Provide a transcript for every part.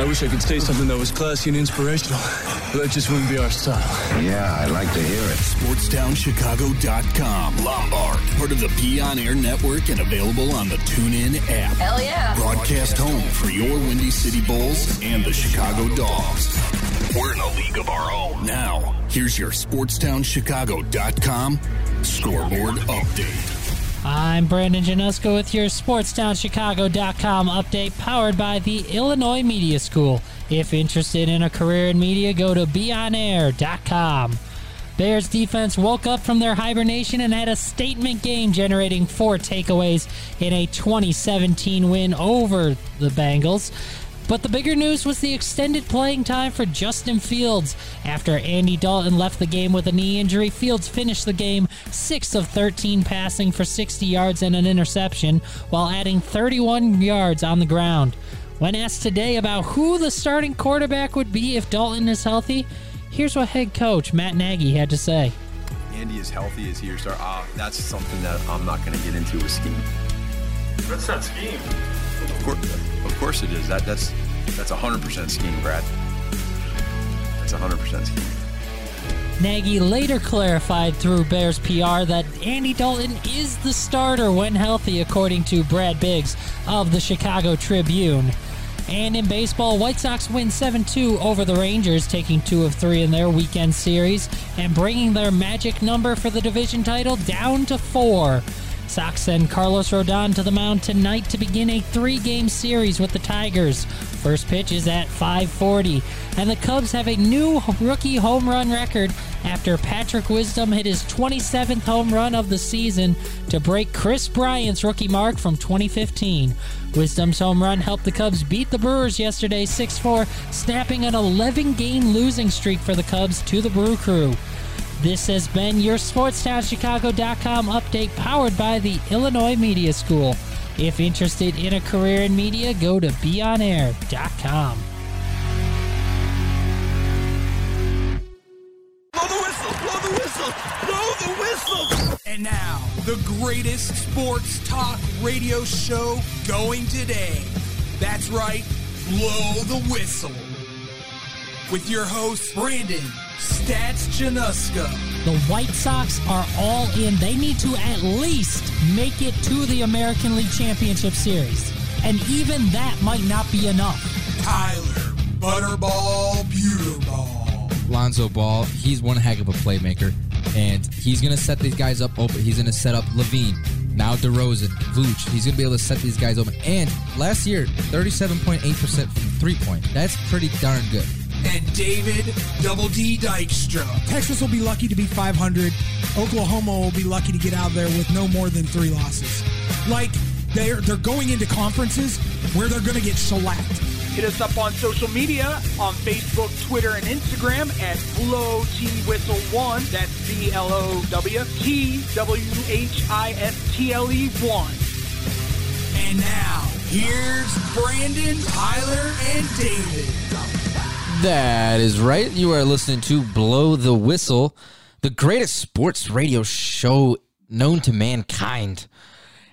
I wish I could say something that was classy and inspirational, but that just wouldn't be our style. Yeah, I'd like to hear it. SportstownChicago.com. Lombard, part of the Be On Air Network and available on the TuneIn app. Hell yeah. Broadcast home for your Windy City Bulls and the Chicago Dogs. We're in a league of our own. Now, here's your SportstownChicago.com scoreboard update. I'm Brandon Janusko with your SportstownChicago.com update powered by the Illinois Media School. If interested in a career in media, go to BeOnAir.com. Bears defense woke up from their hibernation and had a statement game, generating 4 takeaways in a 20-17 win over the Bengals. But the bigger news was the extended playing time for Justin Fields. After Andy Dalton left the game with a knee injury, Fields finished the game 6 of 13 passing for 60 yards and an interception, while adding 31 yards on the ground. When asked today about who the starting quarterback would be if Dalton is healthy, here's what head coach Matt Nagy had to say. Andy is healthy, is he your star? That's something that I'm not going to get into with scheme. That's not scheme. Of course it is. That's 100% scheme, Brad. That's 100% scheme. Nagy later clarified through Bears PR that Andy Dalton is the starter when healthy, according to Brad Biggs of the Chicago Tribune. And in baseball, White Sox win 7-2 over the Rangers, taking 2 of 3 in their weekend series and bringing their magic number for the division title down to 4. Sox send Carlos Rodon to the mound tonight to begin a 3-game series with the Tigers. First pitch is at 5:40. And the Cubs have a new rookie home run record after Patrick Wisdom hit his 27th home run of the season to break Chris Bryant's rookie mark from 2015. Wisdom's home run helped the Cubs beat the Brewers yesterday 6-4, snapping an 11-game losing streak for the Cubs to the Brew Crew. This has been your SportstownChicago.com update powered by the Illinois Media School. If interested in a career in media, go to BeOnAir.com. Blow the whistle! And now, the greatest sports talk radio show going today. That's right, Blow the Whistle. With your host, Brandon Stats Januska. The White Sox are all in. They need to at least make it to the American League Championship Series. And even that might not be enough. Tyler Butterball Buterball. Lonzo Ball, he's one heck of a playmaker. And he's going to set these guys up open. He's going to set up Levine. Now DeRozan, Vooch, he's going to be able to set these guys open. And last year, 37.8% from three-point. That's pretty darn good. And David Double D Dykstra. Texas will be lucky to be 500. Oklahoma will be lucky to get out of there with no more than 3 losses. Like, they're going into conferences where they're going to get shellacked. Hit us up on social media, on Facebook, Twitter, and Instagram at BlowTWhistle1. That's BlowTWhistle1. And now, here's Brandon, Tyler, and David. That is right. You are listening to Blow the Whistle, the greatest sports radio show known to mankind.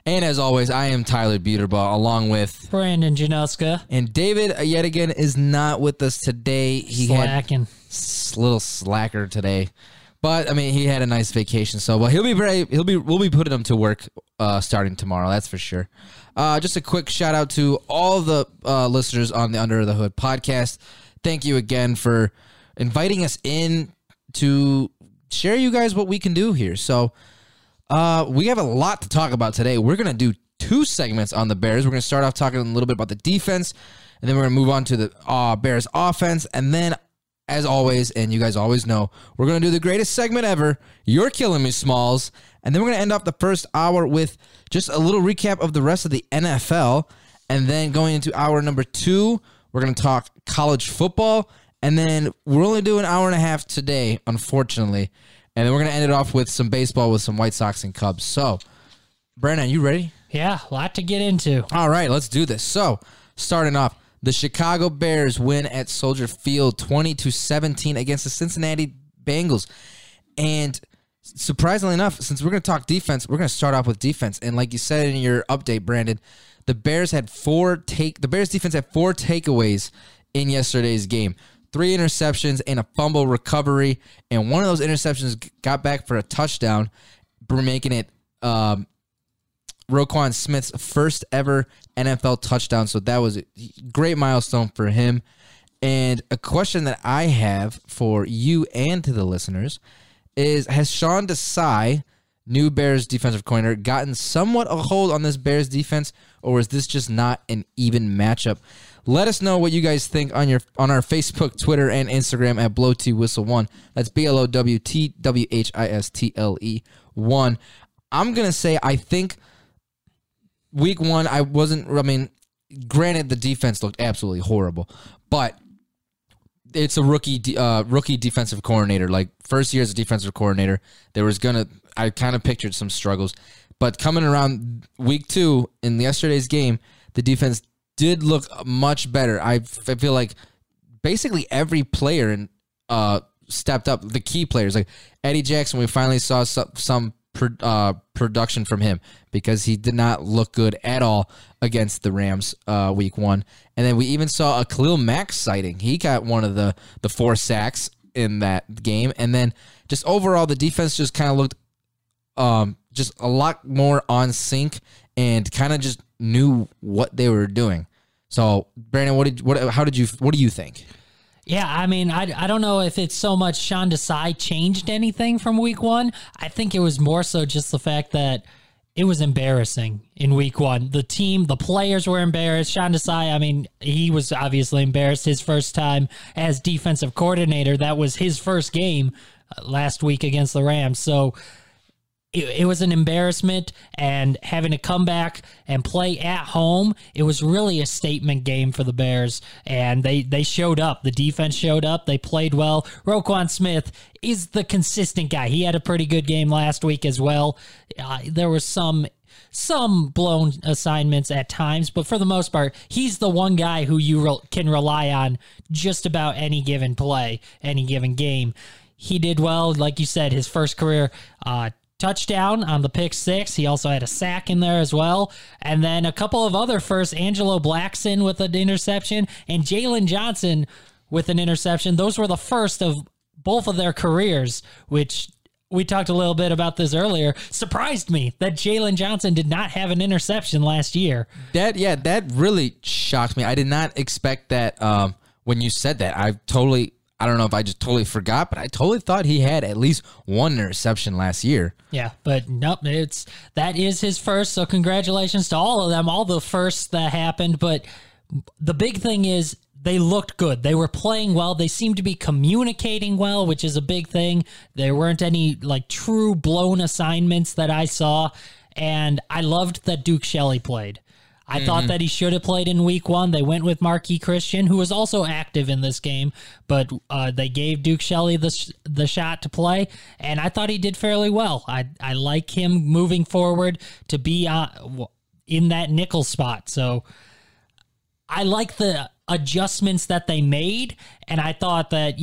And as always, I am Tyler Buterball, along with Brandon Januska. And David, yet again, is not with us today. He had a little slacker today. But, I mean, he had a nice vacation, so well, he'll be brave. We'll be putting him to work starting tomorrow, that's for sure. Just a quick shout-out to all the listeners on the Under the Hood podcast. Thank you again for inviting us in to share you guys what we can do here. So we have a lot to talk about today. We're going to do 2 segments on the Bears. We're going to start off talking a little bit about the defense, and then we're going to move on to the Bears offense. And then, as always, and you guys always know, we're going to do the greatest segment ever, You're Killing Me, Smalls. And then we're going to end off the first hour with just a little recap of the rest of the NFL. And then going into hour number 2, we're going to talk college football, and then we're only doing an hour and a half today, unfortunately. And then we're going to end it off with some baseball with some White Sox and Cubs. So, Brandon, you ready? Yeah, a lot to get into. All right, let's do this. So, starting off, the Chicago Bears win at Soldier Field 20-17 against the Cincinnati Bengals. And surprisingly enough, since we're going to talk defense, we're going to start off with defense. And like you said in your update, Brandon, the Bears defense had 4 takeaways in yesterday's game. 3 interceptions and a fumble recovery, and one of those interceptions got back for a touchdown, making it Roquan Smith's first ever NFL touchdown. So that was a great milestone for him. And a question that I have for you and to the listeners is, has Sean Desai, new Bears defensive coordinator, gotten somewhat a hold on this Bears defense, or is this just not an even matchup? Let us know what you guys think on our Facebook, Twitter, and Instagram at BlowTWhistle1. That's BLOWTWHISTLE1. I'm going to say I think week one granted the defense looked absolutely horrible, but it's a rookie defensive coordinator. Like, first year as a defensive coordinator, I kind of pictured some struggles. But coming around week two in yesterday's game, the defense did look much better. I feel like basically every player stepped up, the key players. Like Eddie Jackson, we finally saw some production from him because he did not look good at all against the Rams week one. And then we even saw a Khalil Mack sighting. He got one of the 4 sacks in that game. And then just overall, the defense just kind of looked just a lot more on sync and kind of just knew what they were doing. So, Brandon, what do you think? Yeah, I mean, I don't know if it's so much Sean Desai changed anything from week one. I think it was more so just the fact that it was embarrassing in week one. The team, the players were embarrassed. Sean Desai, I mean, he was obviously embarrassed his first time as defensive coordinator. That was his first game last week against the Rams. So it was an embarrassment, and having to come back and play at home, it was really a statement game for the Bears, and they showed up. The defense showed up. They played well. Roquan Smith is the consistent guy. He had a pretty good game last week as well. There were some blown assignments at times, but for the most part, he's the one guy who you can rely on just about any given play, any given game. He did well. Like you said, his first career touchdown on the pick 6. He also had a sack in there as well. And then a couple of other firsts, Angelo Blackson with an interception and Jalen Johnson with an interception. Those were the first of both of their careers, which we talked a little bit about this earlier. Surprised me that Jalen Johnson did not have an interception last year. That really shocked me. I did not expect that when you said that. I don't know if I just totally forgot, but I totally thought he had at least one interception last year. Yeah, but nope, that is his first, so congratulations to all of them, all the firsts that happened. But the big thing is they looked good. They were playing well. They seemed to be communicating well, which is a big thing. There weren't any true blown assignments that I saw, and I loved that Duke Shelley played. I thought that he should have played in week one. They went with Marquis Christian, who was also active in this game, but they gave Duke Shelley the shot to play, and I thought he did fairly well. I like him moving forward to be in that nickel spot. So I like the adjustments that they made, and I thought that,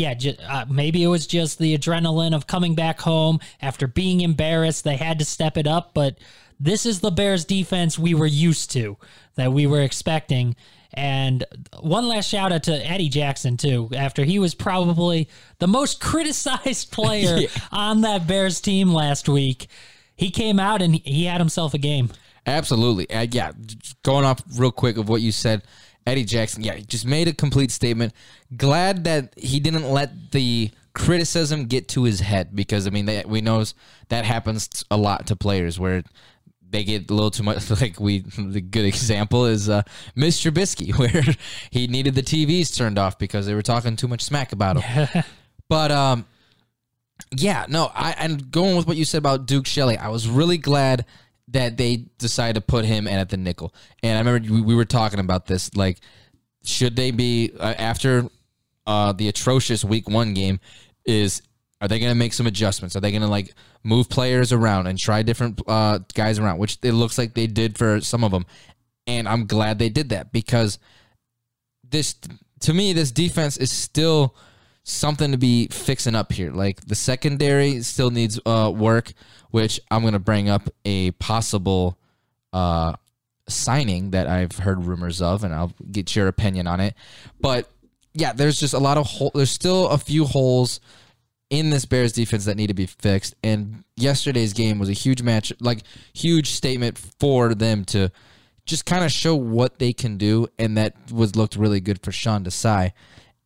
maybe it was just the adrenaline of coming back home after being embarrassed. They had to step it up, but this is the Bears defense we were used to, that we were expecting. And one last shout out to Eddie Jackson, too, after he was probably the most criticized player on that Bears team last week. He came out and he had himself a game. Absolutely. Going off real quick of what you said, Eddie Jackson, he just made a complete statement. Glad that he didn't let the criticism get to his head, because, I mean, we know that happens a lot to players where they get a little too much. The good example is Mr. Trubisky, where he needed the TVs turned off because they were talking too much smack about him. But and going with what you said about Duke Shelley, I was really glad that they decided to put him in at the nickel. And I remember we were talking about this, should they be after the atrocious week one game? Are they going to make some adjustments? Are they going to move players around and try different guys around, which it looks like they did for some of them? And I'm glad they did that, because this defense is still something to be fixing up here. The secondary still needs work, which I'm going to bring up a possible signing that I've heard rumors of, and I'll get your opinion on it. But yeah, there's just a lot of holes. There's still a few holes in this Bears defense that need to be fixed. And yesterday's game was a huge match, like huge statement for them to just kind of show what they can do. And that was looked really good for Sean Desai.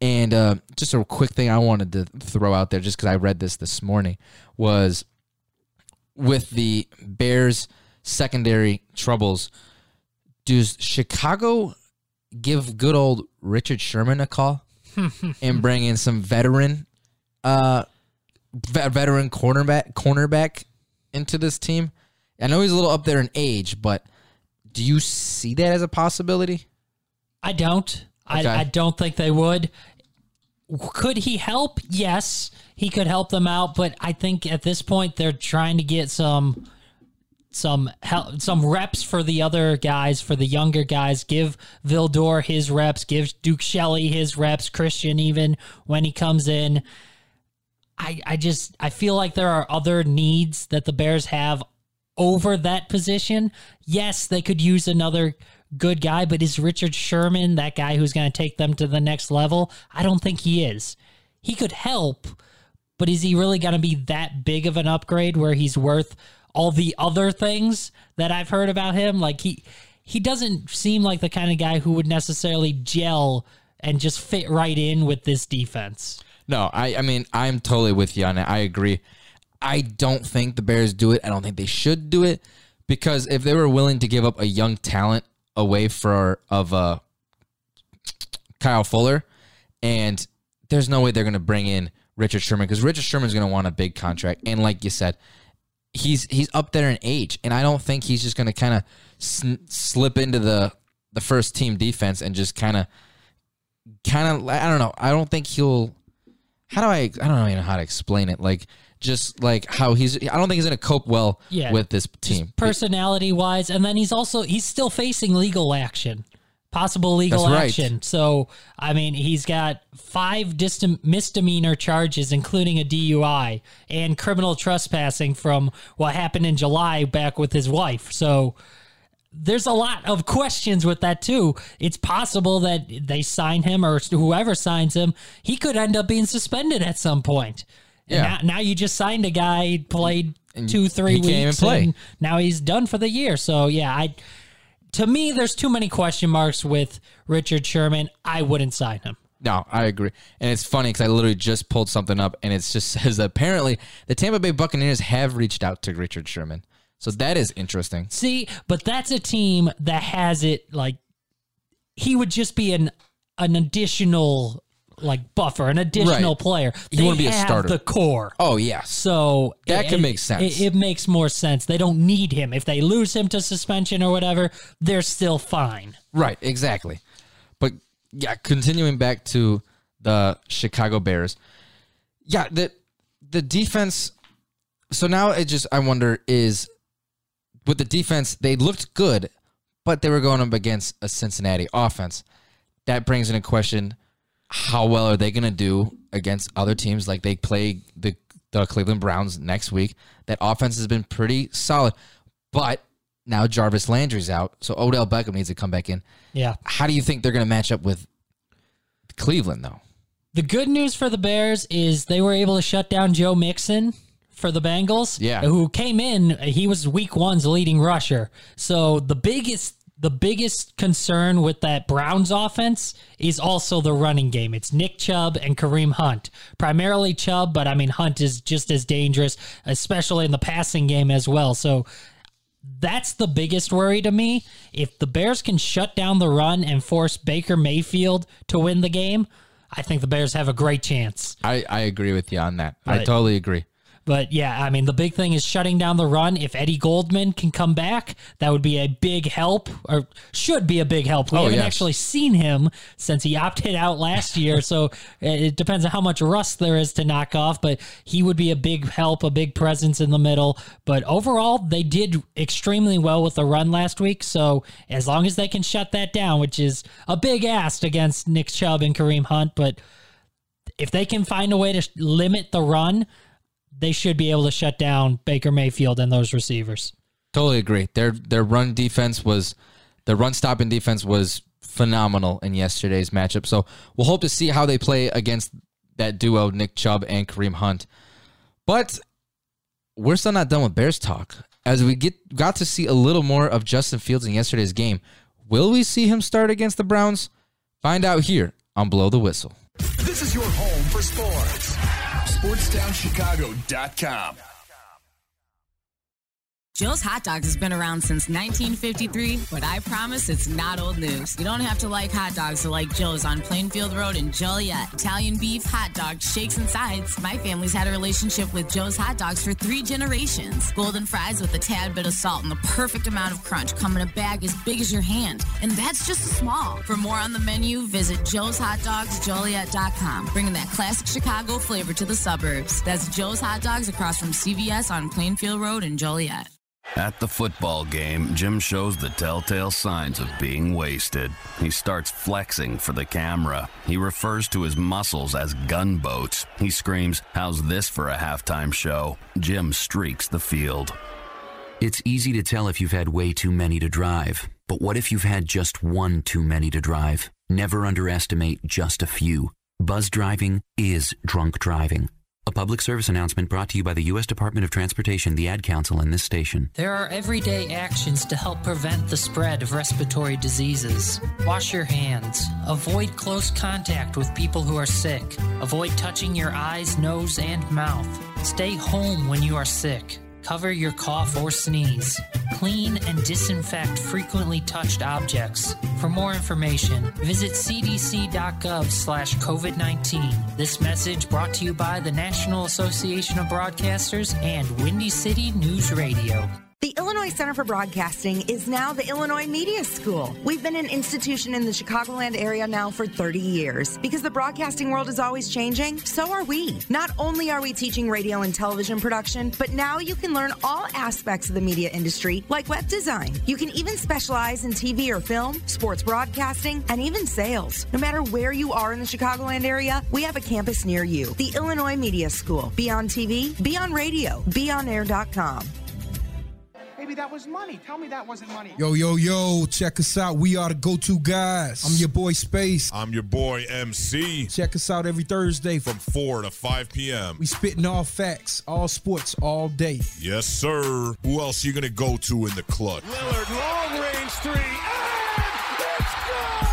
And just a quick thing I wanted to throw out there, just because I read this morning, was with the Bears secondary troubles, does Chicago give good old Richard Sherman a call and bring in some veteran cornerback into this team? I know he's a little up there in age, but do you see that as a possibility? I don't. Okay. I don't think they would. Could he help? Yes, he could help them out, but I think at this point they're trying to get some help, some reps for the other guys, for the younger guys. Give Vildor his reps, give Duke Shelley his reps, Christian even when he comes in. I feel like there are other needs that the Bears have over that position. Yes, they could use another good guy, but is Richard Sherman that guy who's going to take them to the next level? I don't think he is. He could help, but is he really going to be that big of an upgrade where he's worth all the other things that I've heard about him? Like he doesn't seem like the kind of guy who would necessarily gel and just fit right in with this defense. No, I mean, I'm totally with you on that. I agree. I don't think the Bears do it. I don't think they should do it, because if they were willing to give up a young talent away of Kyle Fuller, and there's no way they're going to bring in Richard Sherman, because Richard Sherman's going to want a big contract, and like you said, he's up there in age, and I don't think he's just going to kind of slip into the first team defense and just kind of I don't know. I don't think he'll. I don't even know how to explain it. like. Just like how he's, I don't think he's going to cope well with this team, personality wise. And then he's still facing legal action, possible legal action. So, I mean, he's got 5 misdemeanor charges, including a DUI and criminal trespassing from what happened in July back with his wife. So there's a lot of questions with that too. It's possible that they sign him, or whoever signs him, he could end up being suspended at some point. Yeah. Now you just signed a guy, played 2-3 weeks, and now he's done for the year. So, yeah, to me, there's too many question marks with Richard Sherman. I wouldn't sign him. No, I agree. And it's funny because I literally just pulled something up, and it just says that apparently the Tampa Bay Buccaneers have reached out to Richard Sherman. So that is interesting. See, but that's a team that has it, like, he would just be an additional buffer, an additional player. You want to be a starter. The core. Oh, yeah. So that can make sense. It makes more sense. They don't need him. If they lose him to suspension or whatever, they're still fine. Right, exactly. But, yeah, continuing back to the Chicago Bears. Yeah, the defense. So now I wonder is, with the defense, they looked good, but they were going up against a Cincinnati offense. That brings in a question, how well are they going to do against other teams? Like, they play the Cleveland Browns next week. That offense has been pretty solid, but now Jarvis Landry's out, so Odell Beckham needs to come back in. Yeah. How do you think they're going to match up with Cleveland, though? The good news for the Bears is they were able to shut down Joe Mixon for the Bengals, who came in. He was week one's leading rusher. So the biggest concern with that Browns offense is also the running game. It's Nick Chubb and Kareem Hunt. Primarily Chubb, but I mean Hunt is just as dangerous, especially in the passing game as well. So that's the biggest worry to me. If the Bears can shut down the run and force Baker Mayfield to win the game, I think the Bears have a great chance. I agree with you on that. Right. I totally agree. But, yeah, I mean, the big thing is shutting down the run. If Eddie Goldman can come back, that would be a big help, or should be a big help. We haven't actually seen him since he opted out last year, so it depends on how much rust there is to knock off, but he would be a big help, a big presence in the middle. But overall, they did extremely well with the run last week, so as long as they can shut that down, which is a big ask against Nick Chubb and Kareem Hunt, but if they can find a way to limit the run, they should be able to shut down Baker Mayfield and those receivers. Totally agree. Their run stopping defense was phenomenal in yesterday's matchup. So we'll hope to see how they play against that duo, Nick Chubb and Kareem Hunt. But we're still not done with Bears talk. As we got to see a little more of Justin Fields in yesterday's game, will we see him start against the Browns? Find out here on Blow the Whistle. This is your home for sports. SportstownChicago.com. Joe's Hot Dogs has been around since 1953, but I promise it's not old news. You don't have to like hot dogs to like Joe's on Plainfield Road in Joliet. Italian beef, hot dogs, shakes, and sides. My family's had a relationship with Joe's Hot Dogs for 3 generations. Golden fries with a tad bit of salt and the perfect amount of crunch come in a bag as big as your hand. And that's just a small. For more on the menu, visit joeshotdogsjoliet.com. Bringing that classic Chicago flavor to the suburbs. That's Joe's Hot Dogs across from CVS on Plainfield Road in Joliet. At the football game, Jim shows the telltale signs of being wasted. He starts flexing for the camera. He refers to his muscles as gunboats. He screams, "How's this for a halftime show?" Jim streaks the field. It's easy to tell if you've had way too many to drive. But what if you've had just one too many to drive? Never underestimate just a few. Buzz driving is drunk driving. A public service announcement brought to you by the U.S. Department of Transportation, the Ad Council, and this station. There are everyday actions to help prevent the spread of respiratory diseases. Wash your hands. Avoid close contact with people who are sick. Avoid touching your eyes, nose, and mouth. Stay home when you are sick. Cover your cough or sneeze. Clean and disinfect frequently touched objects. For more information, visit cdc.gov/COVID-19. This message brought to you by the National Association of Broadcasters and Windy City News Radio. The Illinois Center for Broadcasting is now the Illinois Media School. We've been an institution in the Chicagoland area now for 30 years. Because the broadcasting world is always changing, so are we. Not only are we teaching radio and television production, but now you can learn all aspects of the media industry, like web design. You can even specialize in TV or film, sports broadcasting, and even sales. No matter where you are in the Chicagoland area, we have a campus near you. The Illinois Media School. Be on TV, be on radio, BeOnAir.com. Maybe that was money. Tell me that wasn't money. Yo, check us out. We are the go-to guys. I'm your boy Space. I'm your boy MC. Check us out every Thursday from 4 to 5 p.m. We spitting all facts, all sports, all day. Yes, sir. Who else are you going to go to in the clutch? Lillard, long-range three, and it's good!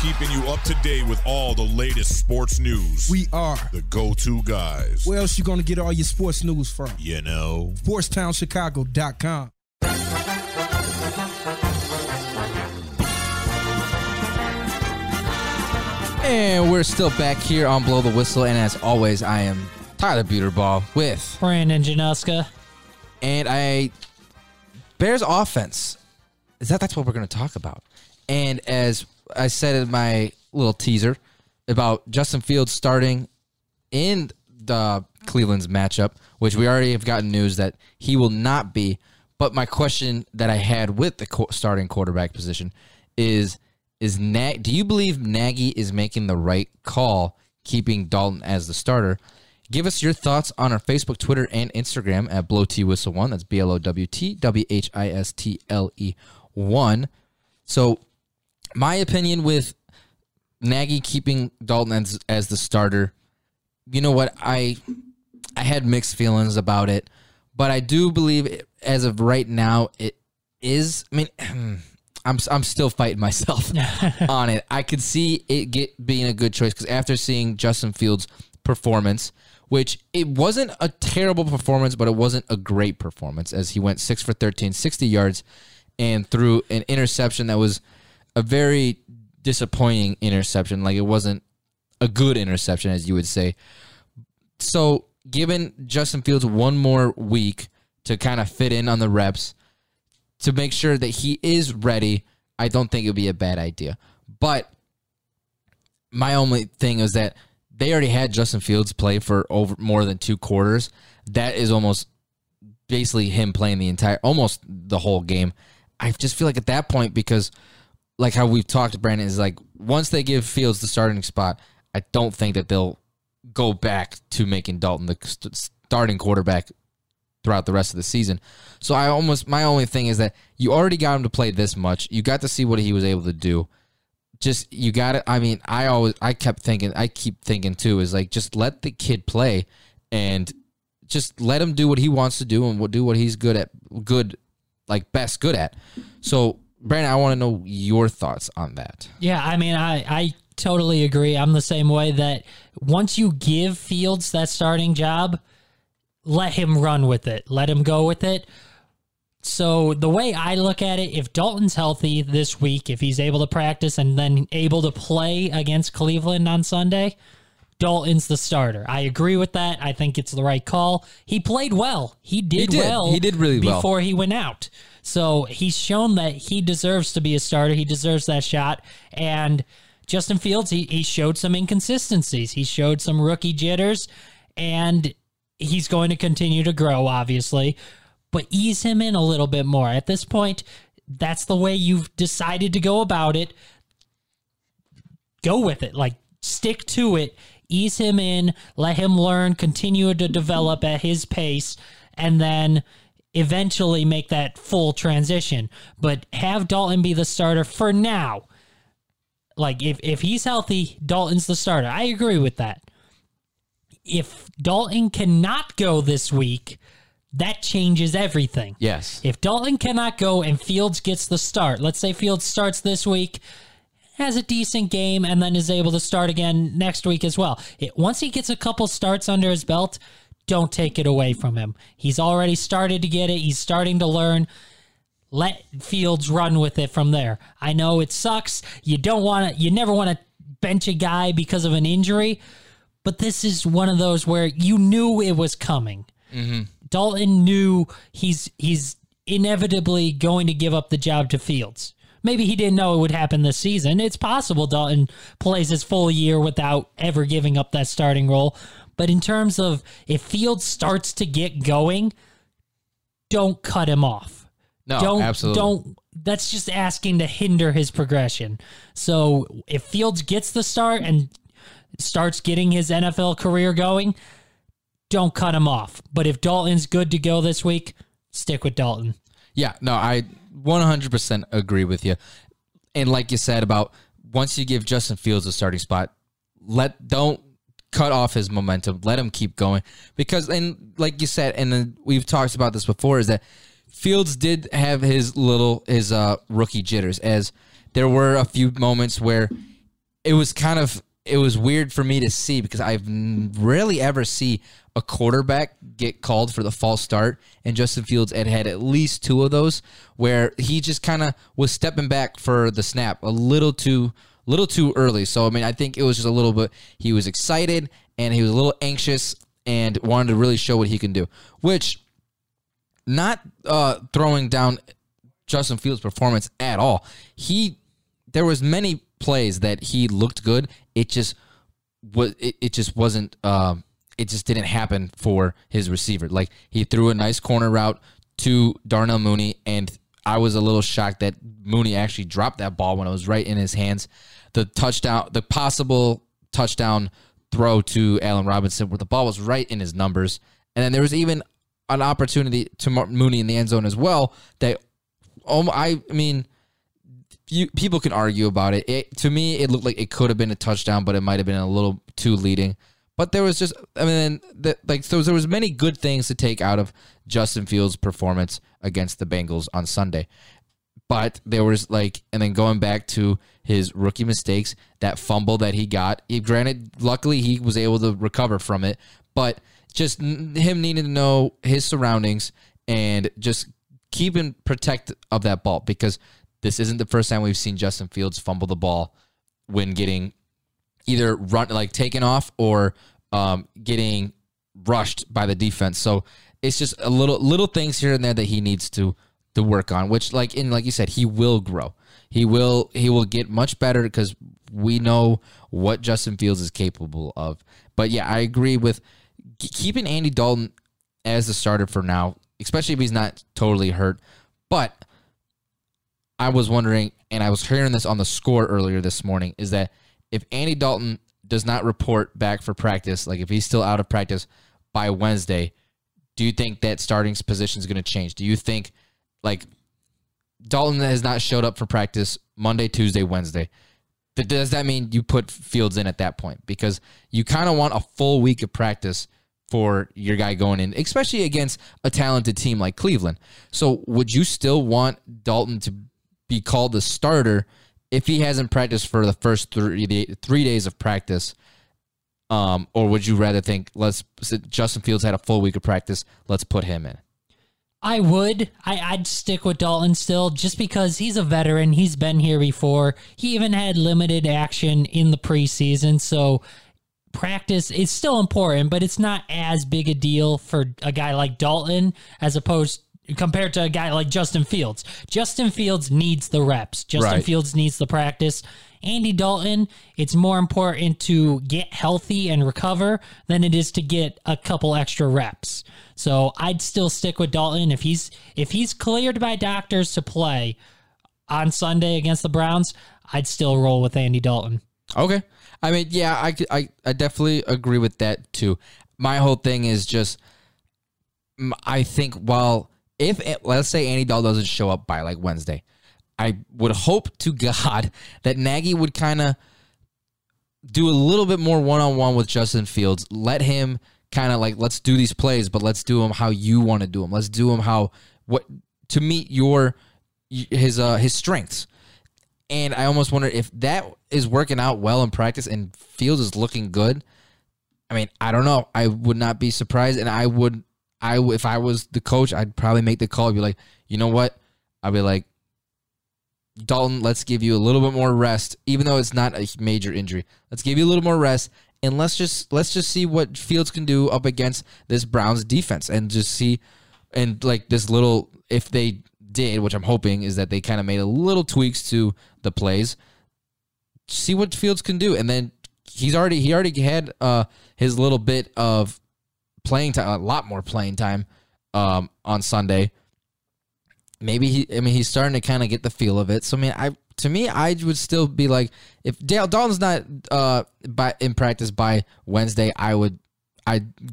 Keeping you up to date with all the latest sports news. We are the go-to guys. Where else you going to get all your sports news from? You know. SportstownChicago.com. And we're still back here on Blow the Whistle. And as always, I am Tyler Buterball with Brandon Januska. And Bears offense. That's what we're going to talk about. And as I said in my little teaser about Justin Fields starting in the Cleveland's matchup, which we already have gotten news that he will not be. But my question that I had with the starting quarterback position is do you believe Nagy is making the right call keeping Dalton as the starter? Give us your thoughts on our Facebook, Twitter, and Instagram at BlowTWhistle1. That's BlowTWhistle1. So my opinion with Nagy keeping Dalton as the starter, you know what? I had mixed feelings about it. But I do believe as of right now, it is. I mean, I'm still fighting myself on it. I could see it being a good choice because after seeing Justin Fields' performance, which it wasn't a terrible performance, but it wasn't a great performance as he went 6 for 13, 60 yards, and threw an interception that was a very disappointing interception. Like, it wasn't a good interception, as you would say. So given Justin Fields one more week to kind of fit in on the reps to make sure that he is ready, I don't think it would be a bad idea. But my only thing is that they already had Justin Fields play for over more than 2 quarters. That is almost basically him playing almost the whole game. I just feel like at that point, because like how we've talked, Brandon, is like once they give Fields the starting spot, I don't think that they'll go back to making Dalton the starting quarterback throughout the rest of the season. So my only thing is that you already got him to play this much. You got to see what he was able to do. just, you got to, I mean, I keep thinking too, is like, just let the kid play and just let him do what he wants to do and do what he's good at, best good at. So, Brandon, I want to know your thoughts on that. Yeah, I mean, I totally agree. I'm the same way that once you give Fields that starting job, let him run with it. Let him go with it. So the way I look at it, if Dalton's healthy this week, if he's able to practice and then able to play against Cleveland on Sunday, Dalton's the starter. I agree with that. I think it's the right call. He played well. He did well. He did really well before he went out. So he's shown that he deserves to be a starter. He deserves that shot. And Justin Fields, he showed some inconsistencies. He showed some rookie jitters, and he's going to continue to grow, obviously, but ease him in a little bit more. At this point, that's the way you've decided to go about it. Go with it. Like, stick to it. Ease him in. Let him learn. Continue to develop at his pace, and then eventually make that full transition. But have Dalton be the starter for now. Like, if he's healthy, Dalton's the starter. I agree with that. If Dalton cannot go this week, that changes everything. Yes. If Dalton cannot go and Fields gets the start, let's say Fields starts this week, has a decent game, and then is able to start again next week as well. Once he gets a couple starts under his belt, don't take it away from him. He's already started to get it. He's starting to learn. Let Fields run with it from there. I know it sucks. You never want to bench a guy because of an injury, but this is one of those where you knew it was coming. Mm-hmm. Dalton knew he's inevitably going to give up the job to Fields. Maybe he didn't know it would happen this season. It's possible Dalton plays his full year without ever giving up that starting role. But in terms of if Fields starts to get going, don't cut him off. No, absolutely. That's just asking to hinder his progression. So if Fields gets the start and starts getting his NFL career going, don't cut him off. But if Dalton's good to go this week, stick with Dalton. Yeah, no, I 100% agree with you. And like you said about once you give Justin Fields a starting spot, don't cut off his momentum. Let him keep going. Because, and like you said, and then we've talked about this before, is that Fields did have his rookie jitters, as there were a few moments where it was weird for me to see, because I've rarely ever see a quarterback get called for the false start, and Justin Fields had at least two of those where he just kind of was stepping back for the snap a little too early. So I mean, I think it was just a little bit, he was excited and he was a little anxious and wanted to really show what he can do, which, not throwing down Justin Fields' performance at all. There was many plays that he looked good. It just wasn't. It just didn't happen for his receiver. Like, he threw a nice corner route to Darnell Mooney, and I was a little shocked that Mooney actually dropped that ball when it was right in his hands. The possible touchdown throw to Allen Robinson, where the ball was right in his numbers, and then there was even an opportunity to Mooney in the end zone as well. People can argue about it. To me, it looked like it could have been a touchdown, but it might have been a little too leading. But there was just, there was many good things to take out of Justin Fields' performance against the Bengals on Sunday. But there was and then going back to his rookie mistakes, that fumble that he got. Granted, luckily he was able to recover from it, but just him needing to know his surroundings and just keep and protect of that ball, because this isn't the first time we've seen Justin Fields fumble the ball when getting either taken off or getting rushed by the defense. So it's just a little things here and there that he needs to work on, which like you said, he will grow. He will get much better, because we know what Justin Fields is capable of. But yeah, I agree with keeping Andy Dalton as the starter for now, especially if he's not totally hurt. But I was wondering, and I was hearing this on the score earlier this morning, is that if Andy Dalton does not report back for practice, like if he's still out of practice by Wednesday, do you think that starting position is going to change? Do you think, Dalton has not showed up for practice Monday, Tuesday, Wednesday? Does that mean you put Fields in at that point? Because you kind of want a full week of practice for your guy going in, especially against a talented team like Cleveland. So would you still want Dalton to be called the starter if he hasn't practiced for the first three days of practice? Or would you rather think, Justin Fields had a full week of practice, let's put him in? I would. I'd stick with Dalton still, just because he's a veteran. He's been here before. He even had limited action in the preseason, so practice is still important, but it's not as big a deal for a guy like Dalton as opposed compared to a guy like Justin Fields. Justin Fields needs the reps. Justin Fields needs the practice. Andy Dalton, it's more important to get healthy and recover than it is to get a couple extra reps. So I'd still stick with Dalton. If he's cleared by doctors to play on Sunday against the Browns, I'd still roll with Andy Dalton. Okay. I mean, yeah, I definitely agree with that too. My whole thing is just, I think let's say Andy Dalton doesn't show up by like Wednesday, I would hope to God that Nagy would kind of do a little bit more one-on-one with Justin Fields. Let him kind of let's do these plays, but let's do them how you want to do them. Let's do them to meet his strengths. And I almost wonder if that is working out well in practice and Fields is looking good. I mean, I don't know. I would not be surprised, and if I was the coach, I'd probably make the call. I'd be like, you know what? I'd be like, Dalton, let's give you a little bit more rest, even though it's not a major injury. Let's give you a little more rest, and let's just see what Fields can do up against this Browns defense, and just see, and if they did, which I'm hoping is that they kind of made a little tweaks to the plays, see what Fields can do, and then he already had his little bit of playing time, a lot more playing time on Sunday. Maybe he's starting to kind of get the feel of it. So, I mean, I would still be like, if Dalton's not in practice by Wednesday, I'd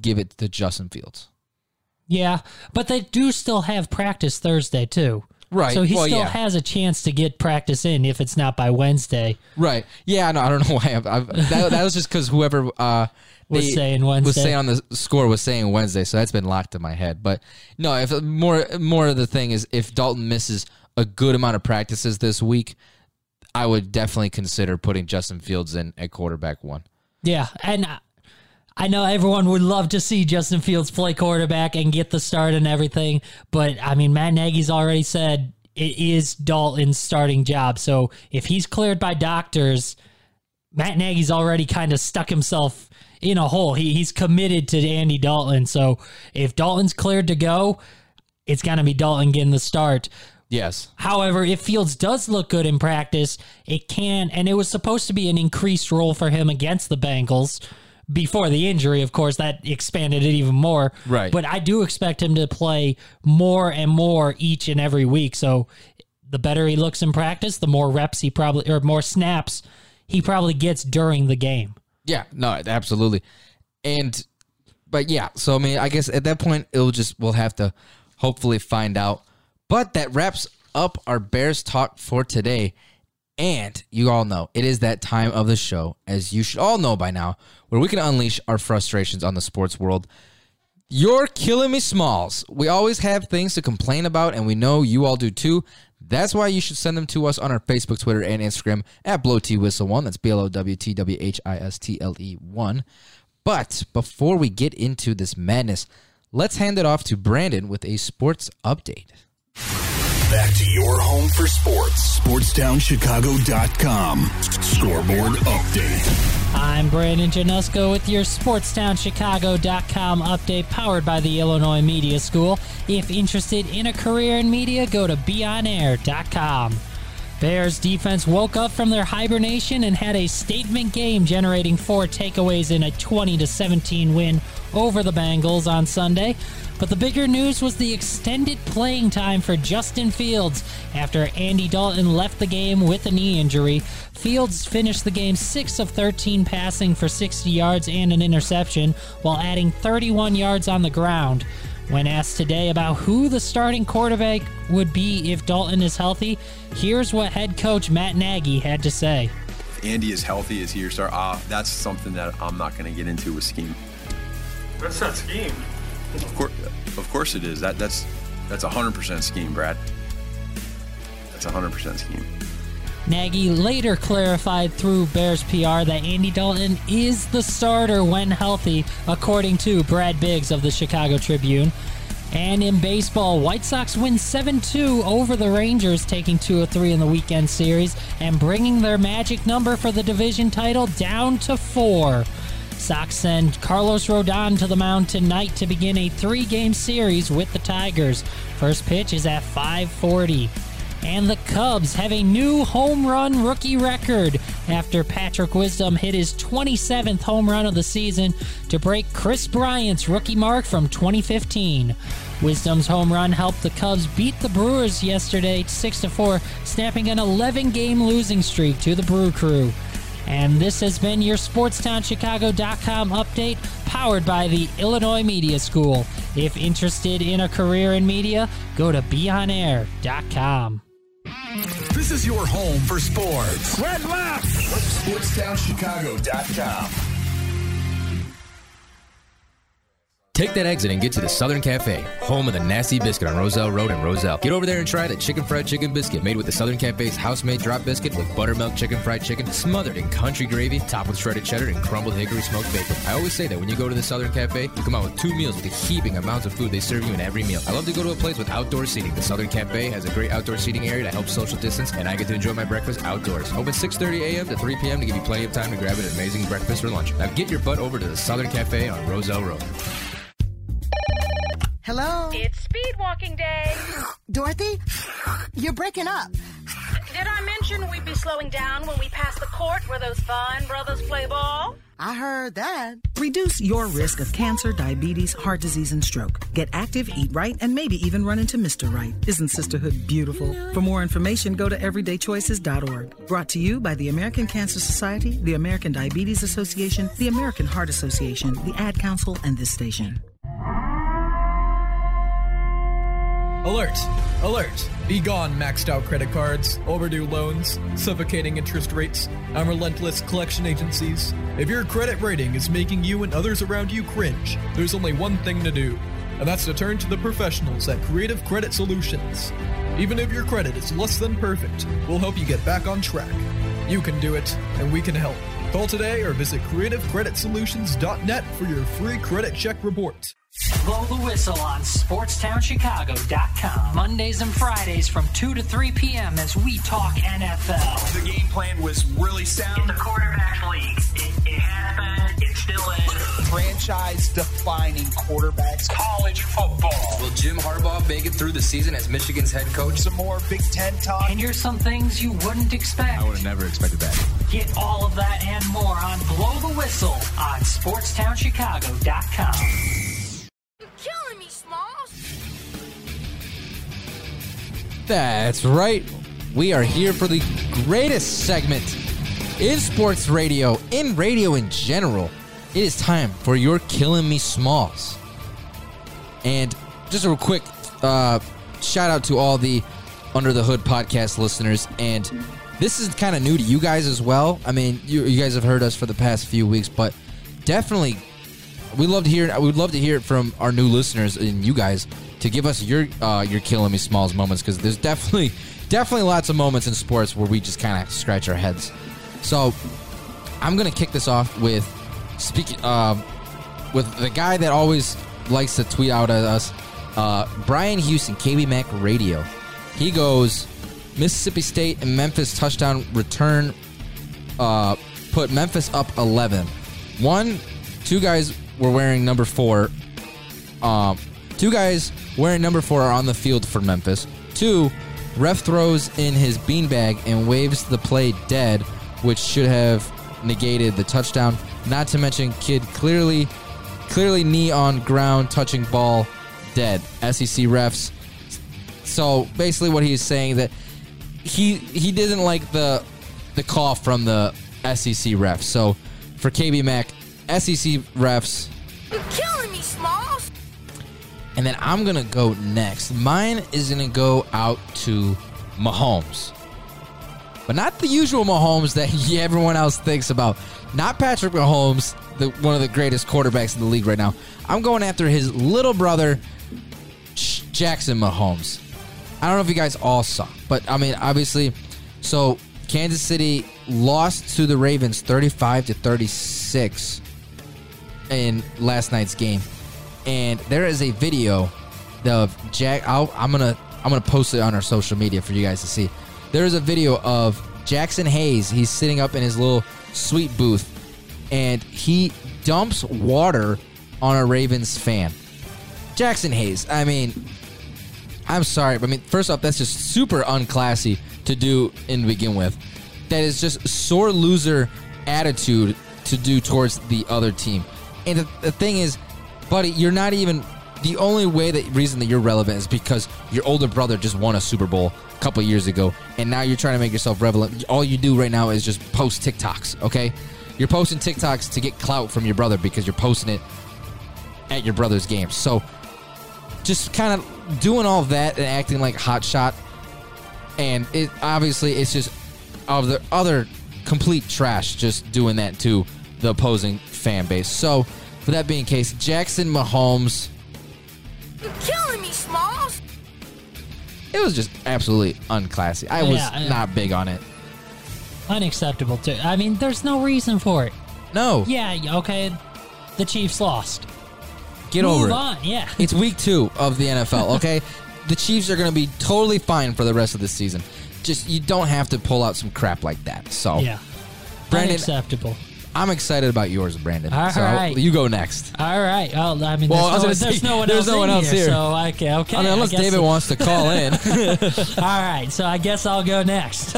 give it to Justin Fields. Yeah, but they do still have practice Thursday too. Right. So he still has a chance to get practice in if it's not by Wednesday. Right. Yeah, no, I don't know why. That was just because whoever was saying Wednesday, so that's been locked in my head. But no, if more of the thing is, if Dalton misses a good amount of practices this week, I would definitely consider putting Justin Fields in at quarterback one. Yeah, and I know everyone would love to see Justin Fields play quarterback and get the start and everything, but, I mean, Matt Nagy's already said it is Dalton's starting job. So if he's cleared by doctors, Matt Nagy's already kind of stuck himself in a hole. He's committed to Andy Dalton. So if Dalton's cleared to go, it's going to be Dalton getting the start. Yes. However, if Fields does look good in practice, it can, and it was supposed to be an increased role for him against the Bengals, before the injury, of course, that expanded it even more. Right. But I do expect him to play more and more each and every week. So the better he looks in practice, the more reps more snaps he probably gets during the game. Yeah, no, absolutely. But yeah, so I mean, I guess at that point, we'll have to hopefully find out. But that wraps up our Bears talk for today. And you all know it is that time of the show, as you should all know by now, where we can unleash our frustrations on the sports world. You're killing me, Smalls. We always have things to complain about, and we know you all do too. That's why you should send them to us on our Facebook, Twitter, and Instagram at BlowTWhistle1. That's BlowTWhistle1. But before we get into this madness, let's hand it off to Brandon with a sports update. Back to your home for sports, SportstownChicago.com. Scoreboard update. I'm Brandon Janusko with your SportstownChicago.com update, powered by the Illinois Media School. If interested in a career in media, go to BeOnAir.com. Bears defense woke up from their hibernation and had a statement game, generating 4 takeaways in a 20-17 win over the Bengals on Sunday. But the bigger news was the extended playing time for Justin Fields after Andy Dalton left the game with a knee injury. Fields finished the game 6 of 13 passing for 60 yards and an interception, while adding 31 yards on the ground. When asked today about who the starting quarterback would be if Dalton is healthy, here's what head coach Matt Nagy had to say. Andy is healthy, is he your star? That's something that I'm not going to get into with scheme. That's not scheme. Of course it is. That's 100% scheme, Brad. That's 100% scheme. Nagy later clarified through Bears PR that Andy Dalton is the starter when healthy, according to Brad Biggs of the Chicago Tribune. And in baseball, White Sox win 7-2 over the Rangers, taking 2-3 in the weekend series and bringing their magic number for the division title down to 4. Sox send Carlos Rodon to the mound tonight to begin a 3-game series with the Tigers. First pitch is at 5:40. And the Cubs have a new home run rookie record after Patrick Wisdom hit his 27th home run of the season to break Chris Bryant's rookie mark from 2015. Wisdom's home run helped the Cubs beat the Brewers yesterday 6-4, snapping an 11-game losing streak to the Brew Crew. And this has been your SportstownChicago.com update, powered by the Illinois Media School. If interested in a career in media, go to BeOnAir.com. This is your home for sports. Red Lux! SportstownChicago.com. Take that exit and get to the Southern Cafe, home of the Nasty Biscuit on Roselle Road in Roselle. Get over there and try the Chicken Fried Chicken Biscuit, made with the Southern Cafe's house-made drop biscuit with buttermilk chicken fried chicken, smothered in country gravy, topped with shredded cheddar and crumbled hickory smoked bacon. I always say that when you go to the Southern Cafe, you come out with 2 meals with the heaping amounts of food they serve you in every meal. I love to go to a place with outdoor seating. The Southern Cafe has a great outdoor seating area that helps social distance, and I get to enjoy my breakfast outdoors. Open 6:30 a.m. to 3 p.m. to give you plenty of time to grab an amazing breakfast or lunch. Now get your butt over to the Southern Cafe on Roselle Road. Hello? It's speedwalking day. Dorothy, you're breaking up. Did I mention we'd be slowing down when we pass the court where those Vaughn brothers play ball? I heard that. Reduce your risk of cancer, diabetes, heart disease, and stroke. Get active, eat right, and maybe even run into Mr. Right. Isn't sisterhood beautiful? For more information, go to everydaychoices.org. Brought to you by the American Cancer Society, the American Diabetes Association, the American Heart Association, the Ad Council, and this station. Alert! Alert! Be gone, maxed out credit cards, overdue loans, suffocating interest rates, and relentless collection agencies. If your credit rating is making you and others around you cringe, there's only one thing to do, and that's to turn to the professionals at Creative Credit Solutions. Even if your credit is less than perfect, we'll help you get back on track. You can do it, and we can help. Call today or visit creativecreditsolutions.net for your free credit check report. Blow the whistle on SportstownChicago.com. Mondays and Fridays from 2 to 3 p.m. as we talk NFL. The game plan was really sound. It's a quarterback league. It has been. It still is. Franchise-defining quarterbacks. College football. Will Jim Harbaugh make it through the season as Michigan's head coach? Some more Big Ten talk. And here's some things you wouldn't expect. I would have never expected that. Get all of that and more on Blow the Whistle on SportstownChicago.com. That's right. We are here for the greatest segment in sports radio, in radio in general. It is time for your Killing Me Smalls. And just a quick shout out to all the Under the Hood podcast listeners. And this is kind of new to you guys as well. I mean, you guys have heard us for the past few weeks, but definitely we'd love to hear it from our new listeners and you guys to give us your Killing Me Smalls moments, because there's definitely lots of moments in sports where we just kind of scratch our heads. So I'm going to kick this off with with the guy that always likes to tweet out at us, Brian Houston, KB Mac Radio. He goes, Mississippi State and Memphis touchdown return put Memphis up 11. Two guys were wearing number 4. Two guys wearing number 4 are on the field for Memphis. 2, ref throws in his beanbag and waves the play dead, which should have negated the touchdown. Not to mention, kid clearly knee on ground, touching ball, dead. SEC refs. So basically, what he's saying that he didn't like the call from the SEC refs. So for KB Mac. SEC refs. You're killing me, Smalls. And then I'm going to go next. Mine is going to go out to Mahomes. But not the usual Mahomes that everyone else thinks about. Not Patrick Mahomes, one of the greatest quarterbacks in the league right now. I'm going after his little brother, Jackson Mahomes. I don't know if you guys all saw, but, I mean, obviously, so Kansas City lost to the Ravens 35-36 in last night's game. And there is a video of Jack. I'm gonna post it on our social media for you guys to see. There is a video of Jackson Hayes. He's sitting up in his little suite booth, and he dumps water on a Ravens fan. Jackson Hayes. I mean, I'm sorry, but I mean, first off, that's just super unclassy to do and begin with. That is just sore loser attitude to do towards the other team. And the thing is, buddy, you're not even. The only way that reason that you're relevant is because your older brother just won a Super Bowl a couple years ago, and now you're trying to make yourself relevant. All you do right now is just post TikToks, okay? You're posting TikToks to get clout from your brother because you're posting it at your brother's game. So just kind of doing all that and acting like hotshot, and it obviously it's just of the other complete trash just doing that to the opposing fan base. So for that being the case, Jackson Mahomes... You're killing me, Smalls. It was just absolutely unclassy. I was not big on it. Unacceptable, too. I mean, there's no reason for it. No. Yeah, okay. The Chiefs lost. Move on. Yeah. It's week 2 of the NFL, okay? The Chiefs are going to be totally fine for the rest of the season. Just, you don't have to pull out some crap like that. So, yeah. Brandon, unacceptable. I'm excited about yours, Brandon. All right. You go next. All right. Well, I mean, there's no one else here. So, okay. I mean, unless David wants to call in. All right. So, I guess I'll go next.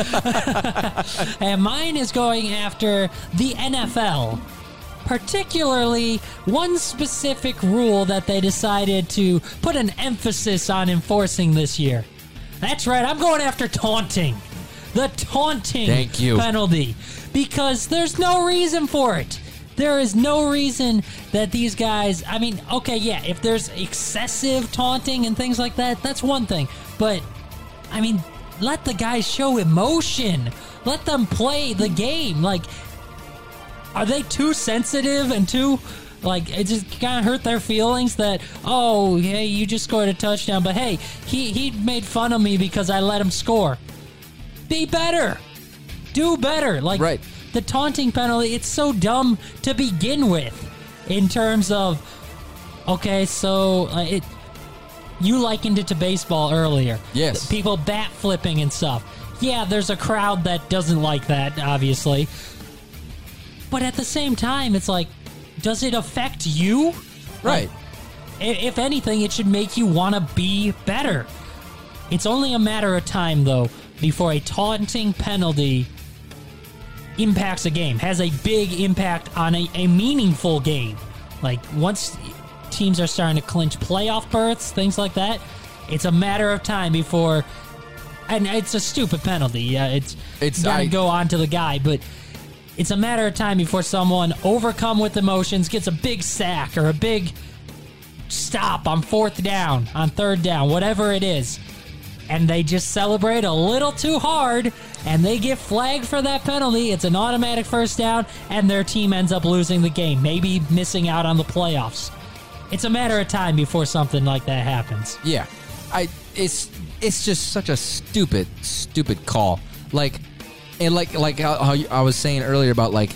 And mine is going after the NFL, particularly one specific rule that they decided to put an emphasis on enforcing this year. That's right. I'm going after taunting. The taunting penalty. Because there's no reason for it. There is no reason that these guys... I mean, okay, yeah, if there's excessive taunting and things like that, that's one thing. But, I mean, let the guys show emotion. Let them play the game. Like, are they too sensitive and too... Like, it just kind of hurt their feelings that, oh, hey, you just scored a touchdown, but hey, he made fun of me because I let him score. Be better. Do better. Like, right. The taunting penalty, it's so dumb to begin with in terms of, okay, so you likened it to baseball earlier. Yes. People bat flipping and stuff. Yeah, there's a crowd that doesn't like that, obviously. But at the same time, it's like, does it affect you? Right. Like, if anything, it should make you want to be better. It's only a matter of time, though, before a taunting penalty impacts a game, has a big impact on a meaningful game. Like, once teams are starting to clinch playoff berths, things like that, it's a matter of time before, and it's a stupid penalty. Yeah, it's gotta go on to the guy, but it's a matter of time before someone overcome with emotions, gets a big sack or a big stop on 4th down, on 3rd down, whatever it is. And they just celebrate a little too hard, and they get flagged for that penalty. It's an automatic 1st down, and their team ends up losing the game, maybe missing out on the playoffs. It's a matter of time before something like that happens. Yeah. It's just such a stupid, stupid call. Like how I was saying earlier about, like,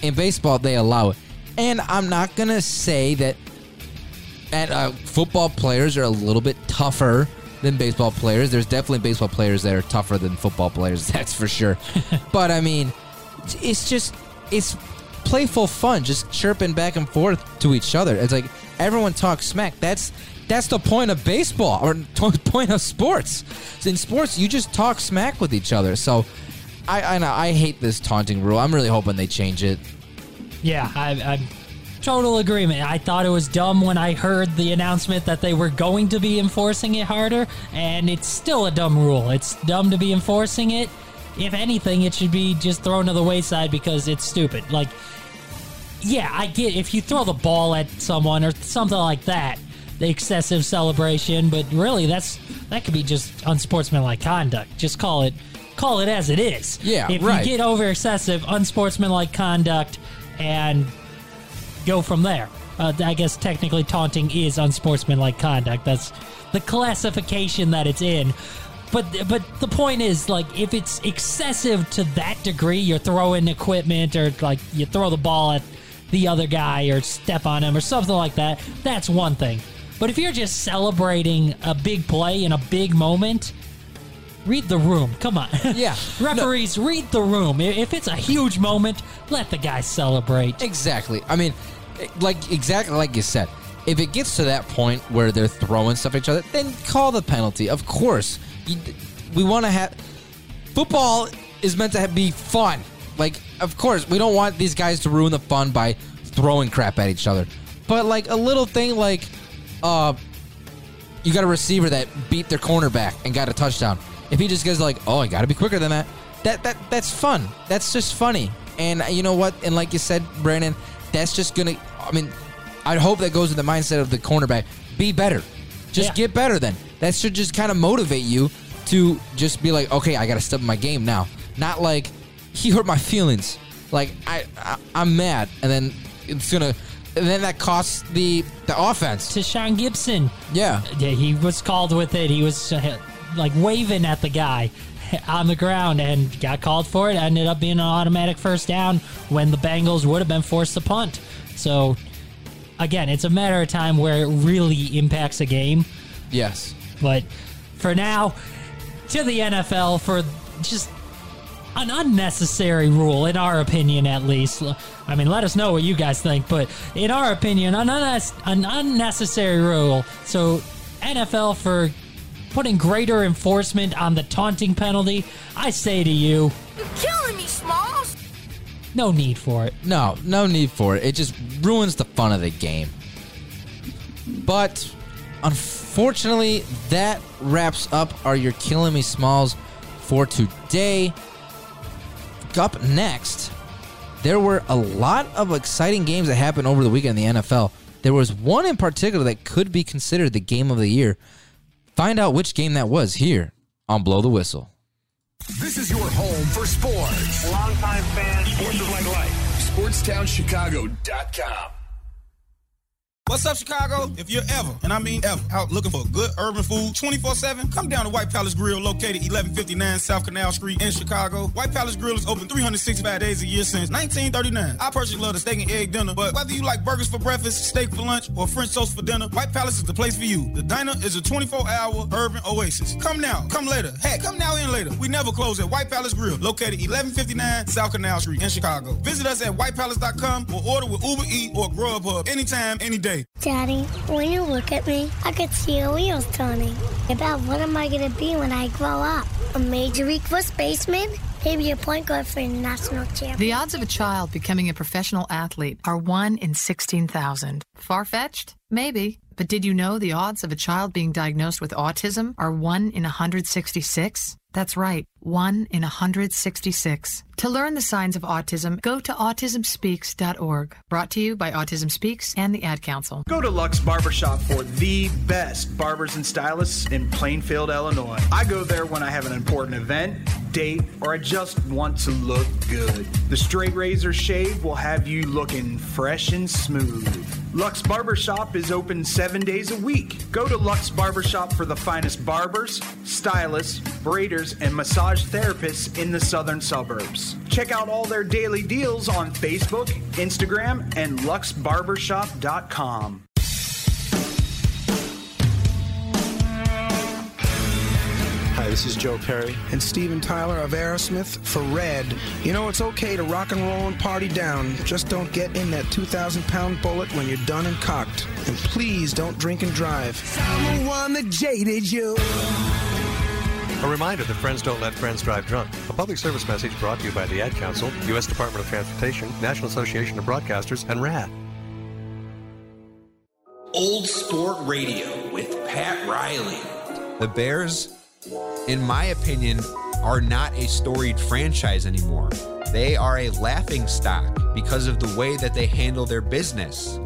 in baseball, they allow it. And I'm not going to say that football players are a little bit tougher than baseball players. There's definitely baseball players that are tougher than football players, that's for sure. But, I mean, it's just, it's playful fun, just chirping back and forth to each other. It's like, everyone talks smack. That's the point of baseball, or point of sports. In sports, you just talk smack with each other. So, I hate this taunting rule. I'm really hoping they change it. Yeah, I'm total agreement. I thought it was dumb when I heard the announcement that they were going to be enforcing it harder, and it's still a dumb rule. It's dumb to be enforcing it. If anything, it should be just thrown to the wayside because it's stupid. Like, yeah, I get if you throw the ball at someone or something like that, the excessive celebration, but really that could be just unsportsmanlike conduct. Just call it call it as it is. Yeah, if right. you get over excessive, unsportsmanlike conduct, and go from there. I guess technically taunting is unsportsmanlike conduct. That's the classification that it's in. But the point is, like, if it's excessive to that degree, you're throwing equipment or, like, you throw the ball at the other guy or step on him or something like that, that's one thing. But if you're just celebrating a big play in a big moment, read the room. Come on. Yeah. Referees, no. Read the room. If it's a huge moment, let the guy celebrate. Exactly. I mean, like exactly like you said, if it gets to that point where they're throwing stuff at each other, then call the penalty. Of course. We want to have... Football is meant to be fun. Like, of course, we don't want these guys to ruin the fun by throwing crap at each other. But, like, a little thing like... you got a receiver that beat their cornerback and got a touchdown. If he just goes like, oh, I got to be quicker than that, that's fun. That's just funny. And you know what? And like you said, Brandon, that's just going to, I mean, I hope that goes with the mindset of the cornerback. Be better. Just get better then. That should just kind of motivate you to just be like, okay, I got to step in my game now. Not like, he hurt my feelings. Like, I'm mad. And then it's going to... And then that costs the offense. To Sean Gibson. Yeah, he was called with it. He was, like, waving at the guy on the ground and got called for it. Ended up being an automatic first down when the Bengals would have been forced to punt. So, again, it's a matter of time where it really impacts a game. Yes. But for now, to the NFL for just... an unnecessary rule, in our opinion at least. I mean, let us know what you guys think, but in our opinion, an unnecessary rule. So, NFL for putting greater enforcement on the taunting penalty, I say to you... You're killing me, Smalls! No need for it. No need for it. It just ruins the fun of the game. But, unfortunately, that wraps up our You're Killing Me, Smalls for today. Up next, there were a lot of exciting games that happened over the weekend in the NFL. There was one in particular that could be considered the game of the year. Find out which game that was here on Blow the Whistle. This is your home for sports. Longtime fans, sports is like life. SportstownChicago.com. What's up, Chicago? If you're ever, and I mean ever, out looking for good urban food 24/7, come down to White Palace Grill, located 1159 South Canal Street in Chicago. White Palace Grill is open 365 days a year since 1939. I personally love the steak and egg dinner, but whether you like burgers for breakfast, steak for lunch, or French toast for dinner, White Palace is the place for you. The diner is a 24-hour urban oasis. Come now, come later. Heck, come now in later. We never close at White Palace Grill, located 1159 South Canal Street in Chicago. Visit us at whitepalace.com or order with Uber Eats or Grubhub anytime, any day. Daddy, when you look at me, I could see your wheels turning. About what am I going to be when I grow up? A Major League first baseman? Maybe a point guard for a national champion. The odds of a child becoming a professional athlete are 1 in 16,000. Far-fetched? Maybe. But did you know the odds of a child being diagnosed with autism are 1 in 166? That's right, 1 in 166. To learn the signs of autism, go to autismspeaks.org. Brought to you by Autism Speaks and the Ad Council. Go to Lux Barbershop for the best barbers and stylists in Plainfield, Illinois. I go there when I have an important event, date, or I just want to look good. The straight razor shave will have you looking fresh and smooth. Lux Barbershop is open 7 days a week. Go to Lux Barbershop for the finest barbers, stylists, braiders, and massage therapists in the southern suburbs. Check out all their daily deals on Facebook, Instagram, and luxbarbershop.com. Hi, this is Joe Perry and Steven Tyler of Aerosmith for Red. You know, it's okay to rock and roll and party down. Just don't get in that 2,000-pound bullet when you're done and cocked. And please don't drink and drive. I'm the one that jaded you. A reminder that friends don't let friends drive drunk. A public service message brought to you by the Ad Council, U.S. Department of Transportation, National Association of Broadcasters, and RAD. Old Sport Radio with Pat Riley. The Bears, in my opinion, are not a storied franchise anymore. They are a laughingstock because of the way that they handle their business.